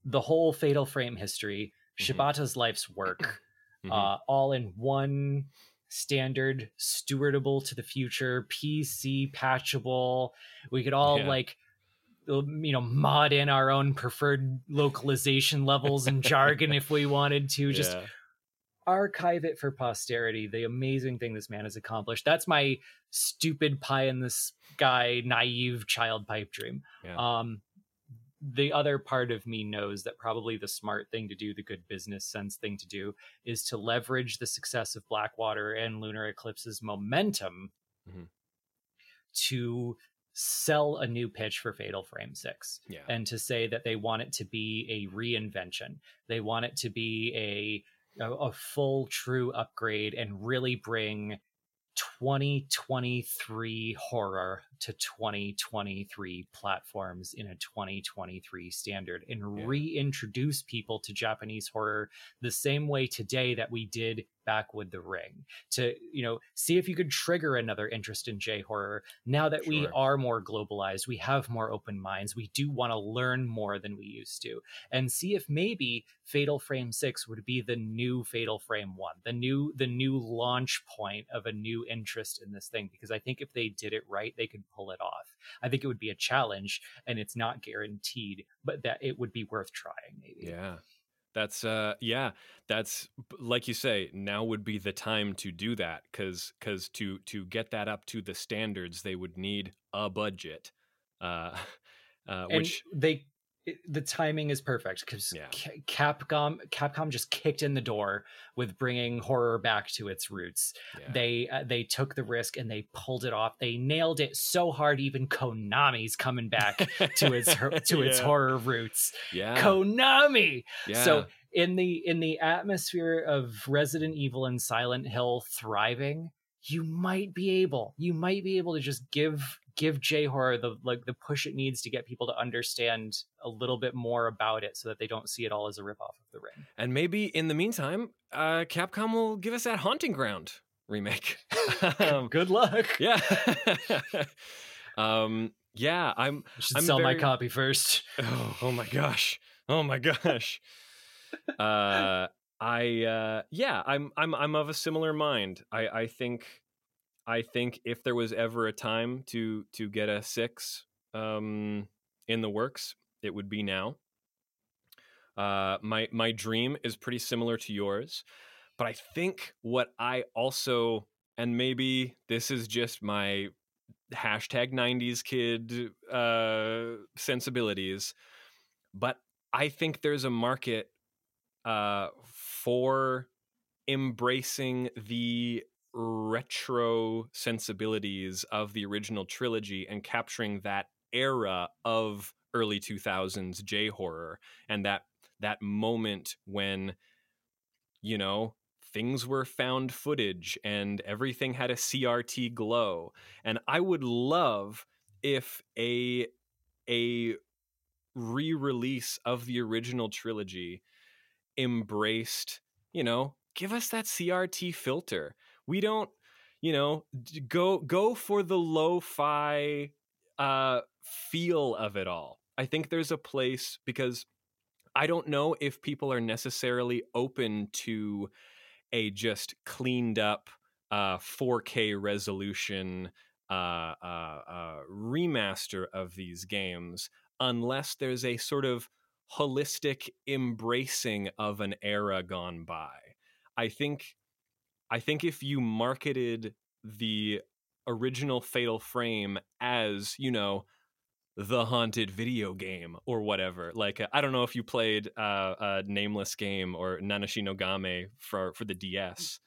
the whole Fatal Frame history, mm-hmm. Shibata's life's work, mm-hmm. uh, all in one standard, stewardable to the future, P C patchable. We could all yeah. like, you know, mod in our own preferred localization levels and jargon if we wanted to. Just yeah. archive it for posterity, the amazing thing this man has accomplished. That's my stupid pie in the sky, naive child pipe dream. Yeah. Um, the other part of me knows that probably the smart thing to do, the good business sense thing to do, is to leverage the success of Blackwater and Lunar Eclipse's momentum mm-hmm. to sell a new pitch for Fatal Frame six yeah. and to say that they want it to be a reinvention. They want it to be a A, a full true upgrade and really bring twenty twenty-three horror to twenty twenty-three platforms in a twenty twenty-three standard and yeah. reintroduce people to Japanese horror the same way today that we did back with The Ring, to, you know, see if you could trigger another interest in J horror now that sure. we are more globalized, we have more open minds, we do want to learn more than we used to, and see if maybe Fatal Frame six would be the new Fatal Frame one, the new the new launch point of a new interest in this thing, because I think if they did it right, they could pull it off. I think it would be a challenge, and it's not guaranteed, but that it would be worth trying maybe. Yeah. That's uh yeah, that's like you say, now would be the time to do that, because because to to get that up to the standards, they would need a budget, uh, uh, which and they it, the timing is perfect because yeah. Capcom Capcom just kicked in the door with bringing horror back to its roots. Yeah. They uh, they took the risk and they pulled it off. They nailed it so hard, even Konami's coming back to its to its yeah. horror roots. Yeah. Konami. Yeah. So in the in the atmosphere of Resident Evil and Silent Hill thriving, you might be able you might be able to just give give J-horror the like the push it needs to get people to understand a little bit more about it so that they don't see it all as a ripoff of The Ring. And maybe in the meantime, uh, Capcom will give us that Haunting Ground remake. um, Good luck. Yeah. um, yeah, I'm... I should I'm sell very... my copy first. Oh, oh my gosh. Oh my gosh. uh, I, uh, yeah, I'm, I'm, I'm of a similar mind. I, I think... I think if there was ever a time to to get a six um, in the works, it would be now. Uh, my my dream is pretty similar to yours, but I think what I also, and maybe this is just my hashtag nineties kid uh, sensibilities, but I think there's a market uh, for embracing the retro sensibilities of the original trilogy and capturing that era of early two thousands J horror, and that that moment when, you know, things were found footage and everything had a C R T glow. And I would love if a a re-release of the original trilogy embraced, you know, give us that C R T filter. We don't, you know, go go for the lo-fi uh, feel of it all. I think there's a place, because I don't know if people are necessarily open to a just cleaned up uh, four K resolution uh, uh, uh, remaster of these games unless there's a sort of holistic embracing of an era gone by. I think, I think if you marketed the original Fatal Frame as, you know, the haunted video game or whatever, like I don't know if you played uh, a Nameless Game or Nanashi no Game for for the D S.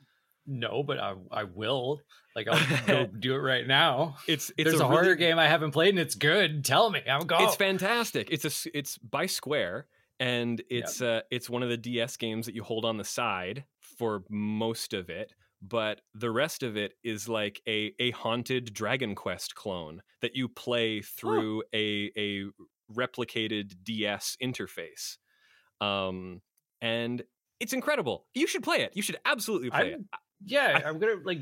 No, but I I will. Like, I'll go do it right now. It's, it's There's a, a horror really... game I haven't played, and it's good. Tell me, I'll go. It's fantastic. It's a, it's by Square, and it's yep. uh, it's one of the D S games that you hold on the side for most of it, but the rest of it is like a a haunted Dragon Quest clone that you play through oh. a a replicated D S interface, um, and it's incredible. You should play it. You should absolutely play I'm... it. Yeah, I, I'm gonna like,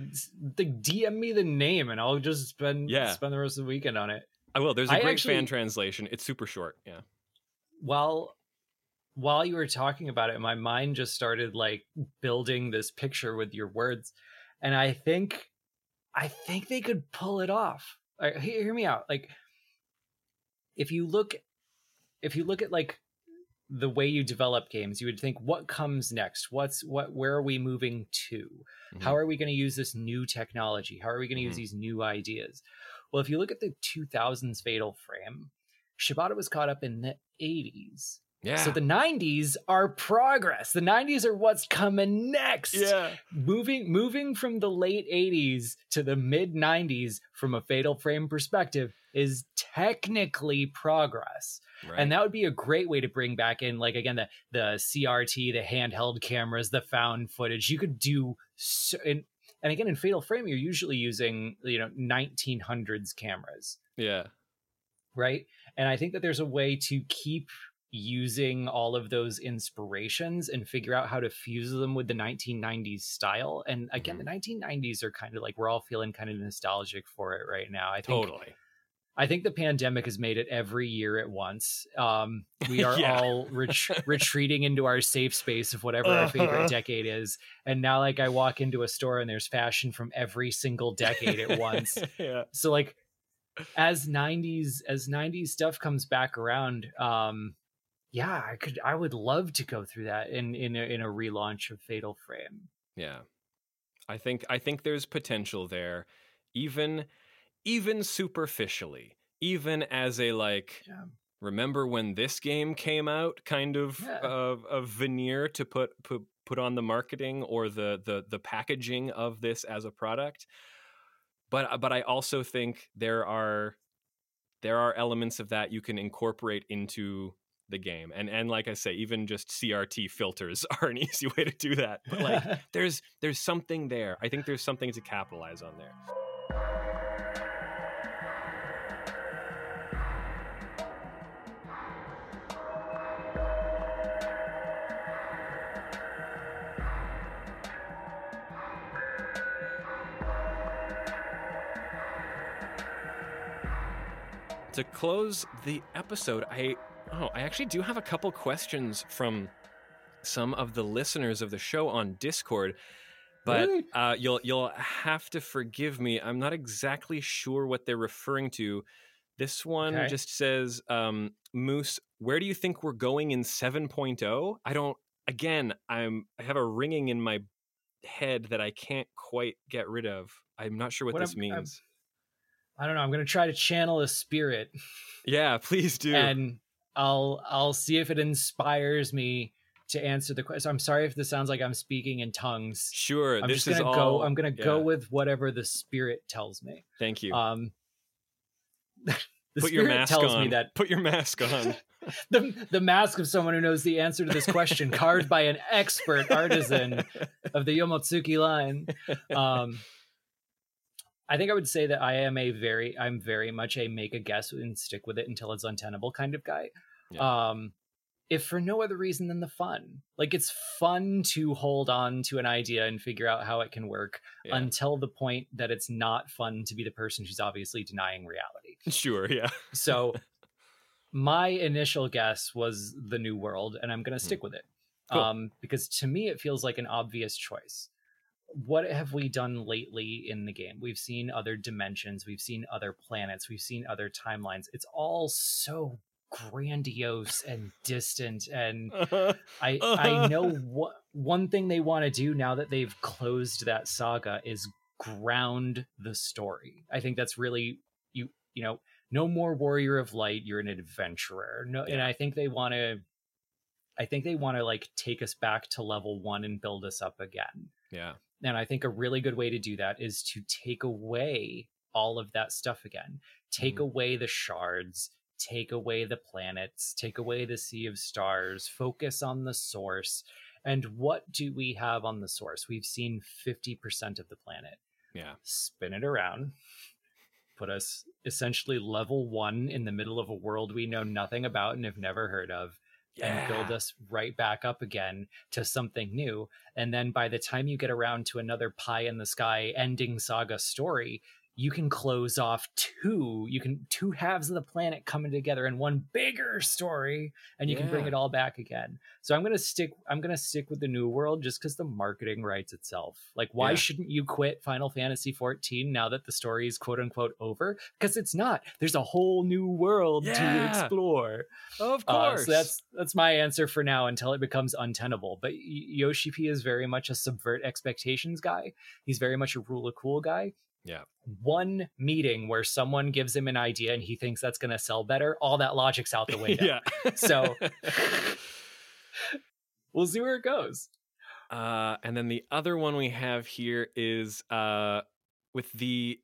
like D M me the name, and I'll just spend yeah. spend the rest of the weekend on it. I will. There's a I great actually, fan translation. It's super short. Yeah. While while you were talking about it, my mind just started like building this picture with your words, and I think I think they could pull it off. Like, hear, hear me out. Like, if you look, if you look at like the way you develop games, you would think, what comes next? What's what? Where are we moving to? Mm-hmm. How are we going to use this new technology? How are we going to mm-hmm. use these new ideas? Well, if you look at the two thousands Fatal Frame, Shibata was caught up in the eighties. Yeah. So the nineties are progress. The nineties are what's coming next. Yeah. Moving, moving from the late eighties to the mid nineties from a Fatal Frame perspective is technically progress. Right. And that would be a great way to bring back in, like, again, the, the C R T, the handheld cameras, the found footage. You could do so, and, and again, in Fatal Frame, you're usually using, you know, nineteen hundreds cameras. Yeah. Right. And I think that there's a way to keep using all of those inspirations and figure out how to fuse them with the nineteen nineties style. And again, mm-hmm. the nineteen nineties are kind of like, we're all feeling kind of nostalgic for it right now. I think totally. I think the pandemic has made it every year at once. Um, we are yeah. all ret- retreating into our safe space of whatever uh-huh. our favorite decade is. And now, like, I walk into a store and there's fashion from every single decade at once. yeah. So like, as nineties, as nineties stuff comes back around, um, yeah, I could, I would love to go through that in, in a, in a relaunch of Fatal Frame. Yeah. I think, I think there's potential there. Even, even superficially, even as a like, yeah. remember when this game came out kind of yeah. uh, a veneer to put, put put on the marketing or the the the packaging of this as a product. But but I also think there are there are elements of that you can incorporate into the game. And and like I say, even just C R T filters are an easy way to do that. But like there's there's something there. I think there's something to capitalize on there. To close the episode, I oh, I actually do have a couple questions from some of the listeners of the show on Discord, but uh, you'll you'll have to forgive me. I'm not exactly sure what they're referring to. This one okay. just says, um, Moose, where do you think we're going in seven point oh? I don't. Again, I'm I have a ringing in my head that I can't quite get rid of. I'm not sure what, what this I'm, means. I'm... I don't know. I'm going to try to channel a spirit. Yeah, please do. And I'll I'll see if it inspires me to answer the question. I'm sorry if this sounds like I'm speaking in tongues. Sure. I'm this just going to go. I'm going to yeah. go with whatever the spirit tells me. Thank you. Um, the Put your mask tells on. Me that. Put your mask on. the the mask of someone who knows the answer to this question, carved by an expert artisan of the Yomotsuki line. Um, I think I would say that I am a very, I'm very much a make a guess and stick with it until it's untenable kind of guy. Yeah. Um, if for no other reason than the fun, like it's fun to hold on to an idea and figure out how it can work yeah. until the point that it's not fun to be the person who's obviously denying reality. Sure. Yeah. So my initial guess was the New World, and I'm going to stick hmm. with it. Cool. Um, because to me, it feels like an obvious choice. What have we done lately in the game? We've seen other dimensions. We've seen other planets. We've seen other timelines. It's all so grandiose and distant, and uh-huh. I uh-huh. I know what one thing they want to do now that they've closed that saga is ground the story. I think that's really you you know no more Warrior of Light, you're an adventurer. No, yeah. And I think they want to I think they want to like take us back to level one and build us up again. Yeah. And I think a really good way to do that is to take away all of that stuff again. Take mm. away the shards, take away the planets, take away the sea of stars, focus on the source. And what do we have on the source? We've seen fifty percent of the planet. Yeah. Spin it around. Put us essentially level one in the middle of a world we know nothing about and have never heard of. Yeah. And build us right back up again to something new. And then by the time you get around to another pie in the sky ending saga story, you can close off two, you can two halves of the planet coming together in one bigger story, and you yeah. can bring it all back again. So I'm going to stick, I'm going to stick with the New World just because the marketing writes itself. Like, why yeah. shouldn't you quit Final Fantasy fourteen now that the story is quote unquote over? Because it's not, there's a whole new world yeah. to explore. Of course. Uh, so that's, that's my answer for now until it becomes untenable. But Yoshi P is very much a subvert expectations guy. He's very much a rule of cool guy. Yeah. One meeting where someone gives him an idea and he thinks that's going to sell better, all that logic's out the window. yeah. So we'll see where it goes. Uh, and then the other one we have here is uh, with the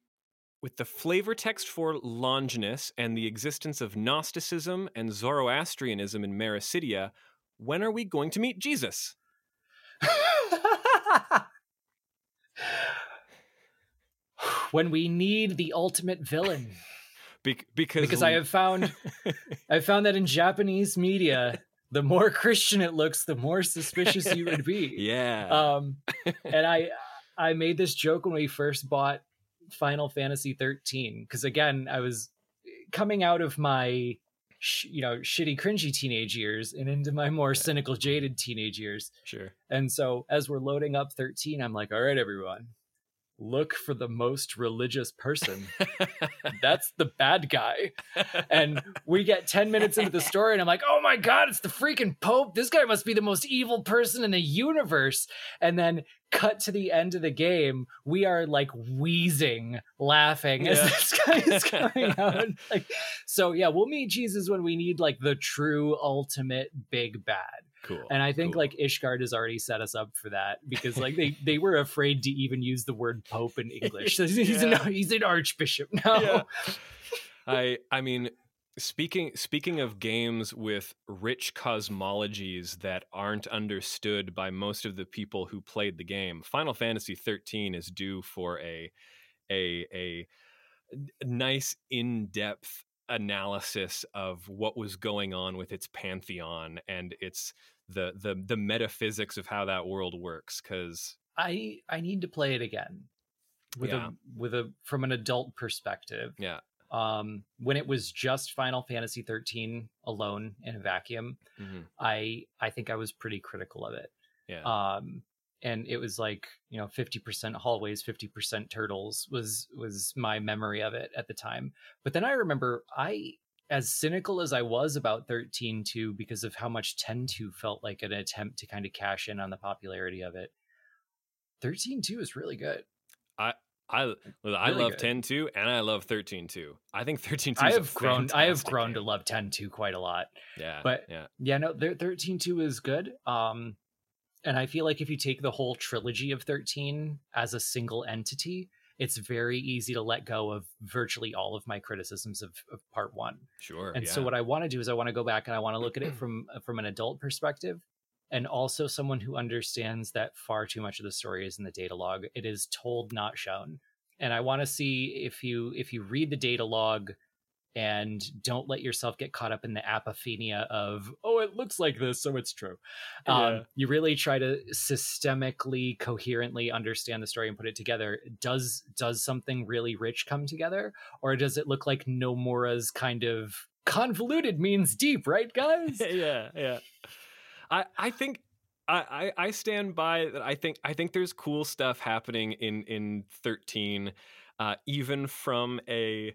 with the flavor text for Longinus and the existence of Gnosticism and Zoroastrianism in Mericidia, when are we going to meet Jesus? When we need the ultimate villain. Be- because because I have found I found that in Japanese media, the more Christian it looks, the more suspicious you would be. Yeah. Um, and I I made this joke when we first bought Final Fantasy thirteen, because again, I was coming out of my sh- you know shitty, cringy teenage years and into my more cynical, jaded teenage years. Sure. And so as we're loading up thirteen, I'm like, all right, everyone. Look for the most religious person. That's the bad guy. And we get ten minutes into the story and I'm like, oh my God, it's the freaking Pope. This guy must be the most evil person in the universe. And then cut to the end of the game. We are like wheezing, laughing yeah. as this guy is coming out. Like, so yeah, we'll meet Jesus when we need like the true ultimate big bad. Cool. And I think cool. like Ishgard has already set us up for that, because like they, they were afraid to even use the word Pope in English. So he's yeah. an he's an archbishop now. Yeah. I I mean, speaking speaking of games with rich cosmologies that aren't understood by most of the people who played the game, Final Fantasy thirteen is due for a a a nice in-depth analysis of what was going on with its pantheon and its the the the metaphysics of how that world works, because I I need to play it again with yeah. a with a from an adult perspective. Yeah. Um when it was just Final Fantasy thirteen alone in a vacuum, mm-hmm. I I think I was pretty critical of it. Yeah. Um and it was like, you know, fifty percent hallways, fifty percent turtles was was my memory of it at the time. But then I remember I, as cynical as I was about thirteen two, because of how much ten two felt like an attempt to kind of cash in on the popularity of it, thirteen two is really good. I I I really love ten two and I love thirteen two. I think thirteen two. I have grown. I have grown game. to love ten two quite a lot. Yeah, but yeah, yeah no, thirteen two is good. Um. And I feel like if you take the whole trilogy of thirteen as a single entity, it's very easy to let go of virtually all of my criticisms of, of part one. Sure. And yeah. so what I want to do is I want to go back and I want to look at it from from an adult perspective, and also someone who understands that far too much of the story is in the data log. It is told, not shown. And I want to see if you if you read the data log and don't let yourself get caught up in the apophenia of, oh, it looks like this, so it's true. Yeah. Um, you really try to systemically, coherently understand the story and put it together. Does does something really rich come together? Or does it look like Nomura's kind of convoluted means deep, right, guys? yeah, yeah. I, I think... I, I stand by that. I think I think there's cool stuff happening in, in thirteen, uh, even from a...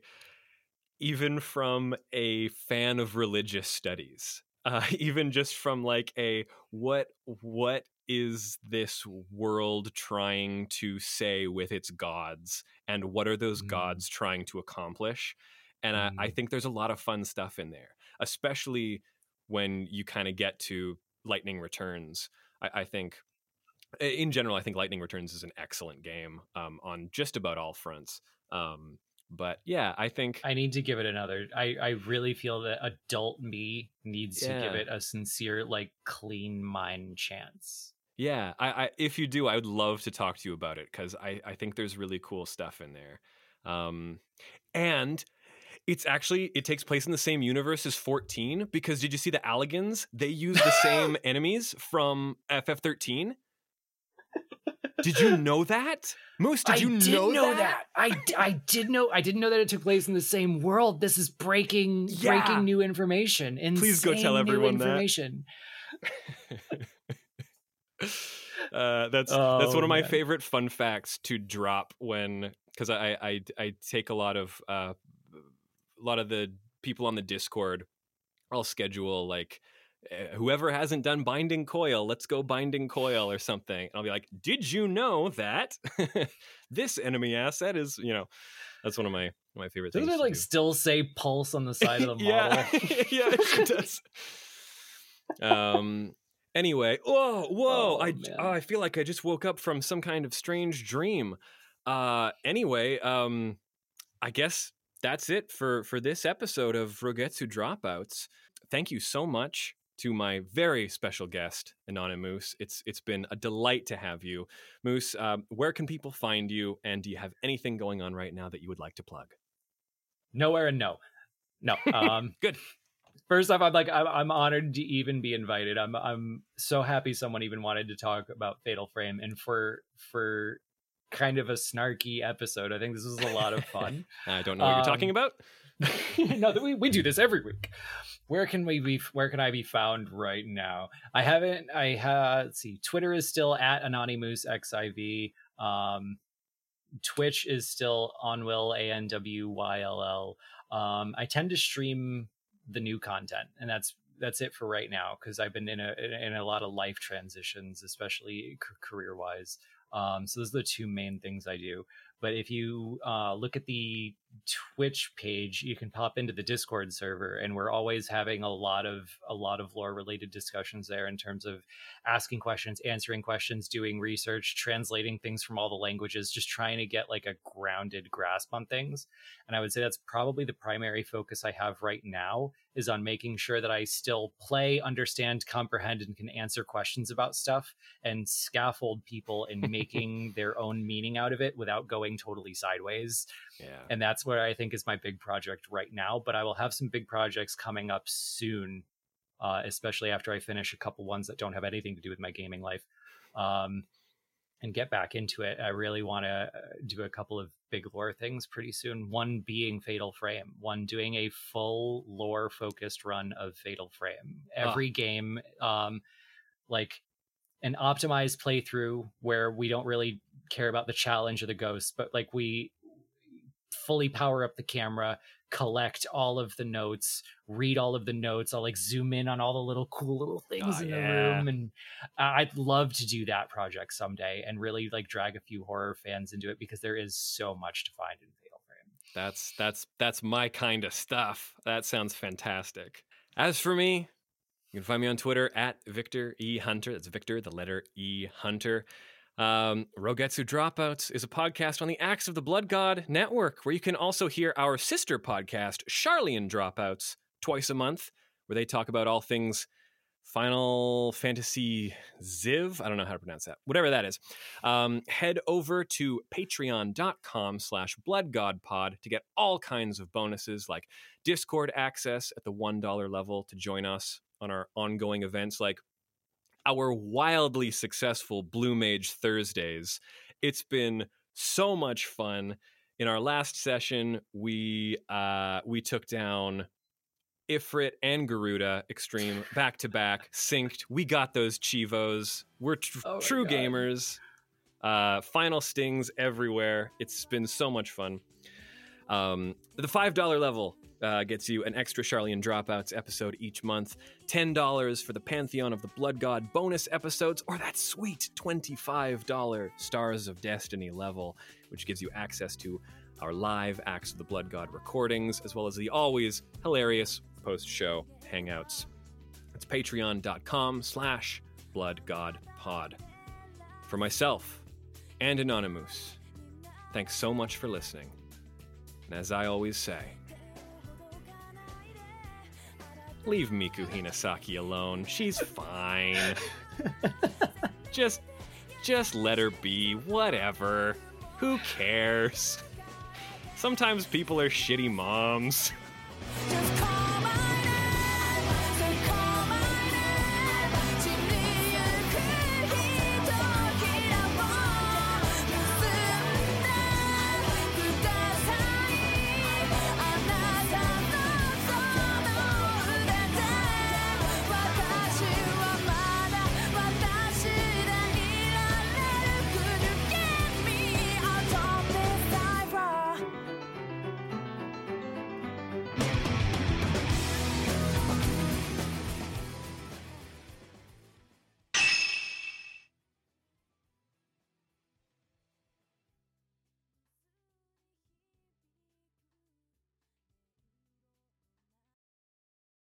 even from a fan of religious studies, uh, even just from like a what what is this world trying to say with its gods, and what are those mm. gods trying to accomplish? And mm. I, I think there's a lot of fun stuff in there, especially when you kind of get to Lightning Returns. I, I think in general, I think Lightning Returns is an excellent game um, on just about all fronts. Um, but yeah, I think I need to give it another. I, I really feel that adult me needs yeah. to give it a sincere, like, clean mind chance. Yeah, I, I if you do, I would love to talk to you about it, because I, I think there's really cool stuff in there. Um, and it's actually, it takes place in the same universe as fourteen, because did you see the Alligans? They use the same enemies from F F thirteen. Did you know that? Moose, did I you did know, know that? that? I, I did know I didn't know that it took place in the same world. This is breaking yeah. breaking new information. Insane Please go tell everyone that. uh, that's oh, that's one of my man. favorite fun facts to drop when, because I, I I take a lot of uh, a lot of the people on the Discord. I'll schedule like, whoever hasn't done Binding Coil, let's go Binding Coil or something. And I'll be like, did you know that this enemy asset is, you know, that's one of my my favorite Doesn't things. Doesn't it like do. still say pulse on the side of the model? Yeah, it does. Um. Anyway, whoa, whoa! Oh, I oh, I feel like I just woke up from some kind of strange dream. Uh. Anyway, um, I guess that's it for for this episode of Rogetsu Dropouts. Thank you so much to my very special guest, Anonymoose. It's it's been a delight to have you. Moose, uh, where can people find you? And do you have anything going on right now that you would like to plug? Nowhere and no. No. Um, Good. First off, I'm like I'm, I'm honored to even be invited. I'm I'm so happy someone even wanted to talk about Fatal Frame, and for for kind of a snarky episode. I think this was a lot of fun. I don't know what um, you're talking about. No, we we do this every week. Where can we be? Where can I be found right now? I haven't. I have. Let's see. Twitter is still at Anonymoose X I V. Um, Twitch is still Onwyll, A N W Y L L. Um, I tend to stream the new content, and that's that's it for right now, because I've been in a in a lot of life transitions, especially c- career wise. Um, so those are the two main things I do. But if you uh, look at the Twitch page, you can pop into the Discord server, and we're always having a lot of a lot of lore-related discussions there, in terms of asking questions, answering questions, doing research, translating things from all the languages, just trying to get like a grounded grasp on things. And I would say that's probably the primary focus I have right now, is on making sure that I still play, understand, comprehend, and can answer questions about stuff, and scaffold people in making their own meaning out of it without going totally sideways. Yeah. And that's what I think is my big project right now, but I will have some big projects coming up soon, uh especially after I finish a couple ones that don't have anything to do with my gaming life, um and get back into it. I really want to do a couple of big lore things pretty soon, one being Fatal Frame, one doing a full lore focused run of Fatal Frame, every oh. game, um like an optimized playthrough where we don't really care about the challenge or the ghosts, but like we fully power up the camera, collect all of the notes, read all of the notes. I'll like zoom in on all the little cool little things oh, in yeah. the room, and I'd love to do that project someday and really like drag a few horror fans into it, because there is so much to find in Fatal Frame. That's that's that's my kind of stuff. That sounds fantastic. As for me, you can find me on Twitter at Victor E Hunter. That's Victor, the letter E Hunter. Um, Rogetsu Dropouts is a podcast on the Axe of the Blood God Network, where you can also hear our sister podcast, Sharlayan Dropouts, twice a month, where they talk about all things Final Fantasy Ziv. I don't know how to pronounce that. Whatever that is. Um, head over to patreon.com slash bloodgodpod to get all kinds of bonuses, like Discord access at the one dollar level to join us on our ongoing events, like our wildly successful Blue Mage Thursdays. It's been so much fun. In our last session, we uh, we took down Ifrit and Garuda Extreme back to back, synced. We got those Chivos. We're tr- oh true God. gamers. Uh, final stings everywhere. It's been so much fun. Um, the five dollar level uh, gets you an extra Sharlayan Dropouts episode each month, ten dollars for the Pantheon of the Blood God bonus episodes, or that sweet twenty-five dollars Stars of Destiny level, which gives you access to our live Acts of the Blood God recordings, as well as the always hilarious post-show hangouts. It's patreon.com slash bloodgodpod. For myself and Anonymoose, thanks so much for listening. And as I always say, leave Miku Hinasaki alone. She's fine. just, just let her be. Whatever. Who cares? Sometimes people are shitty moms.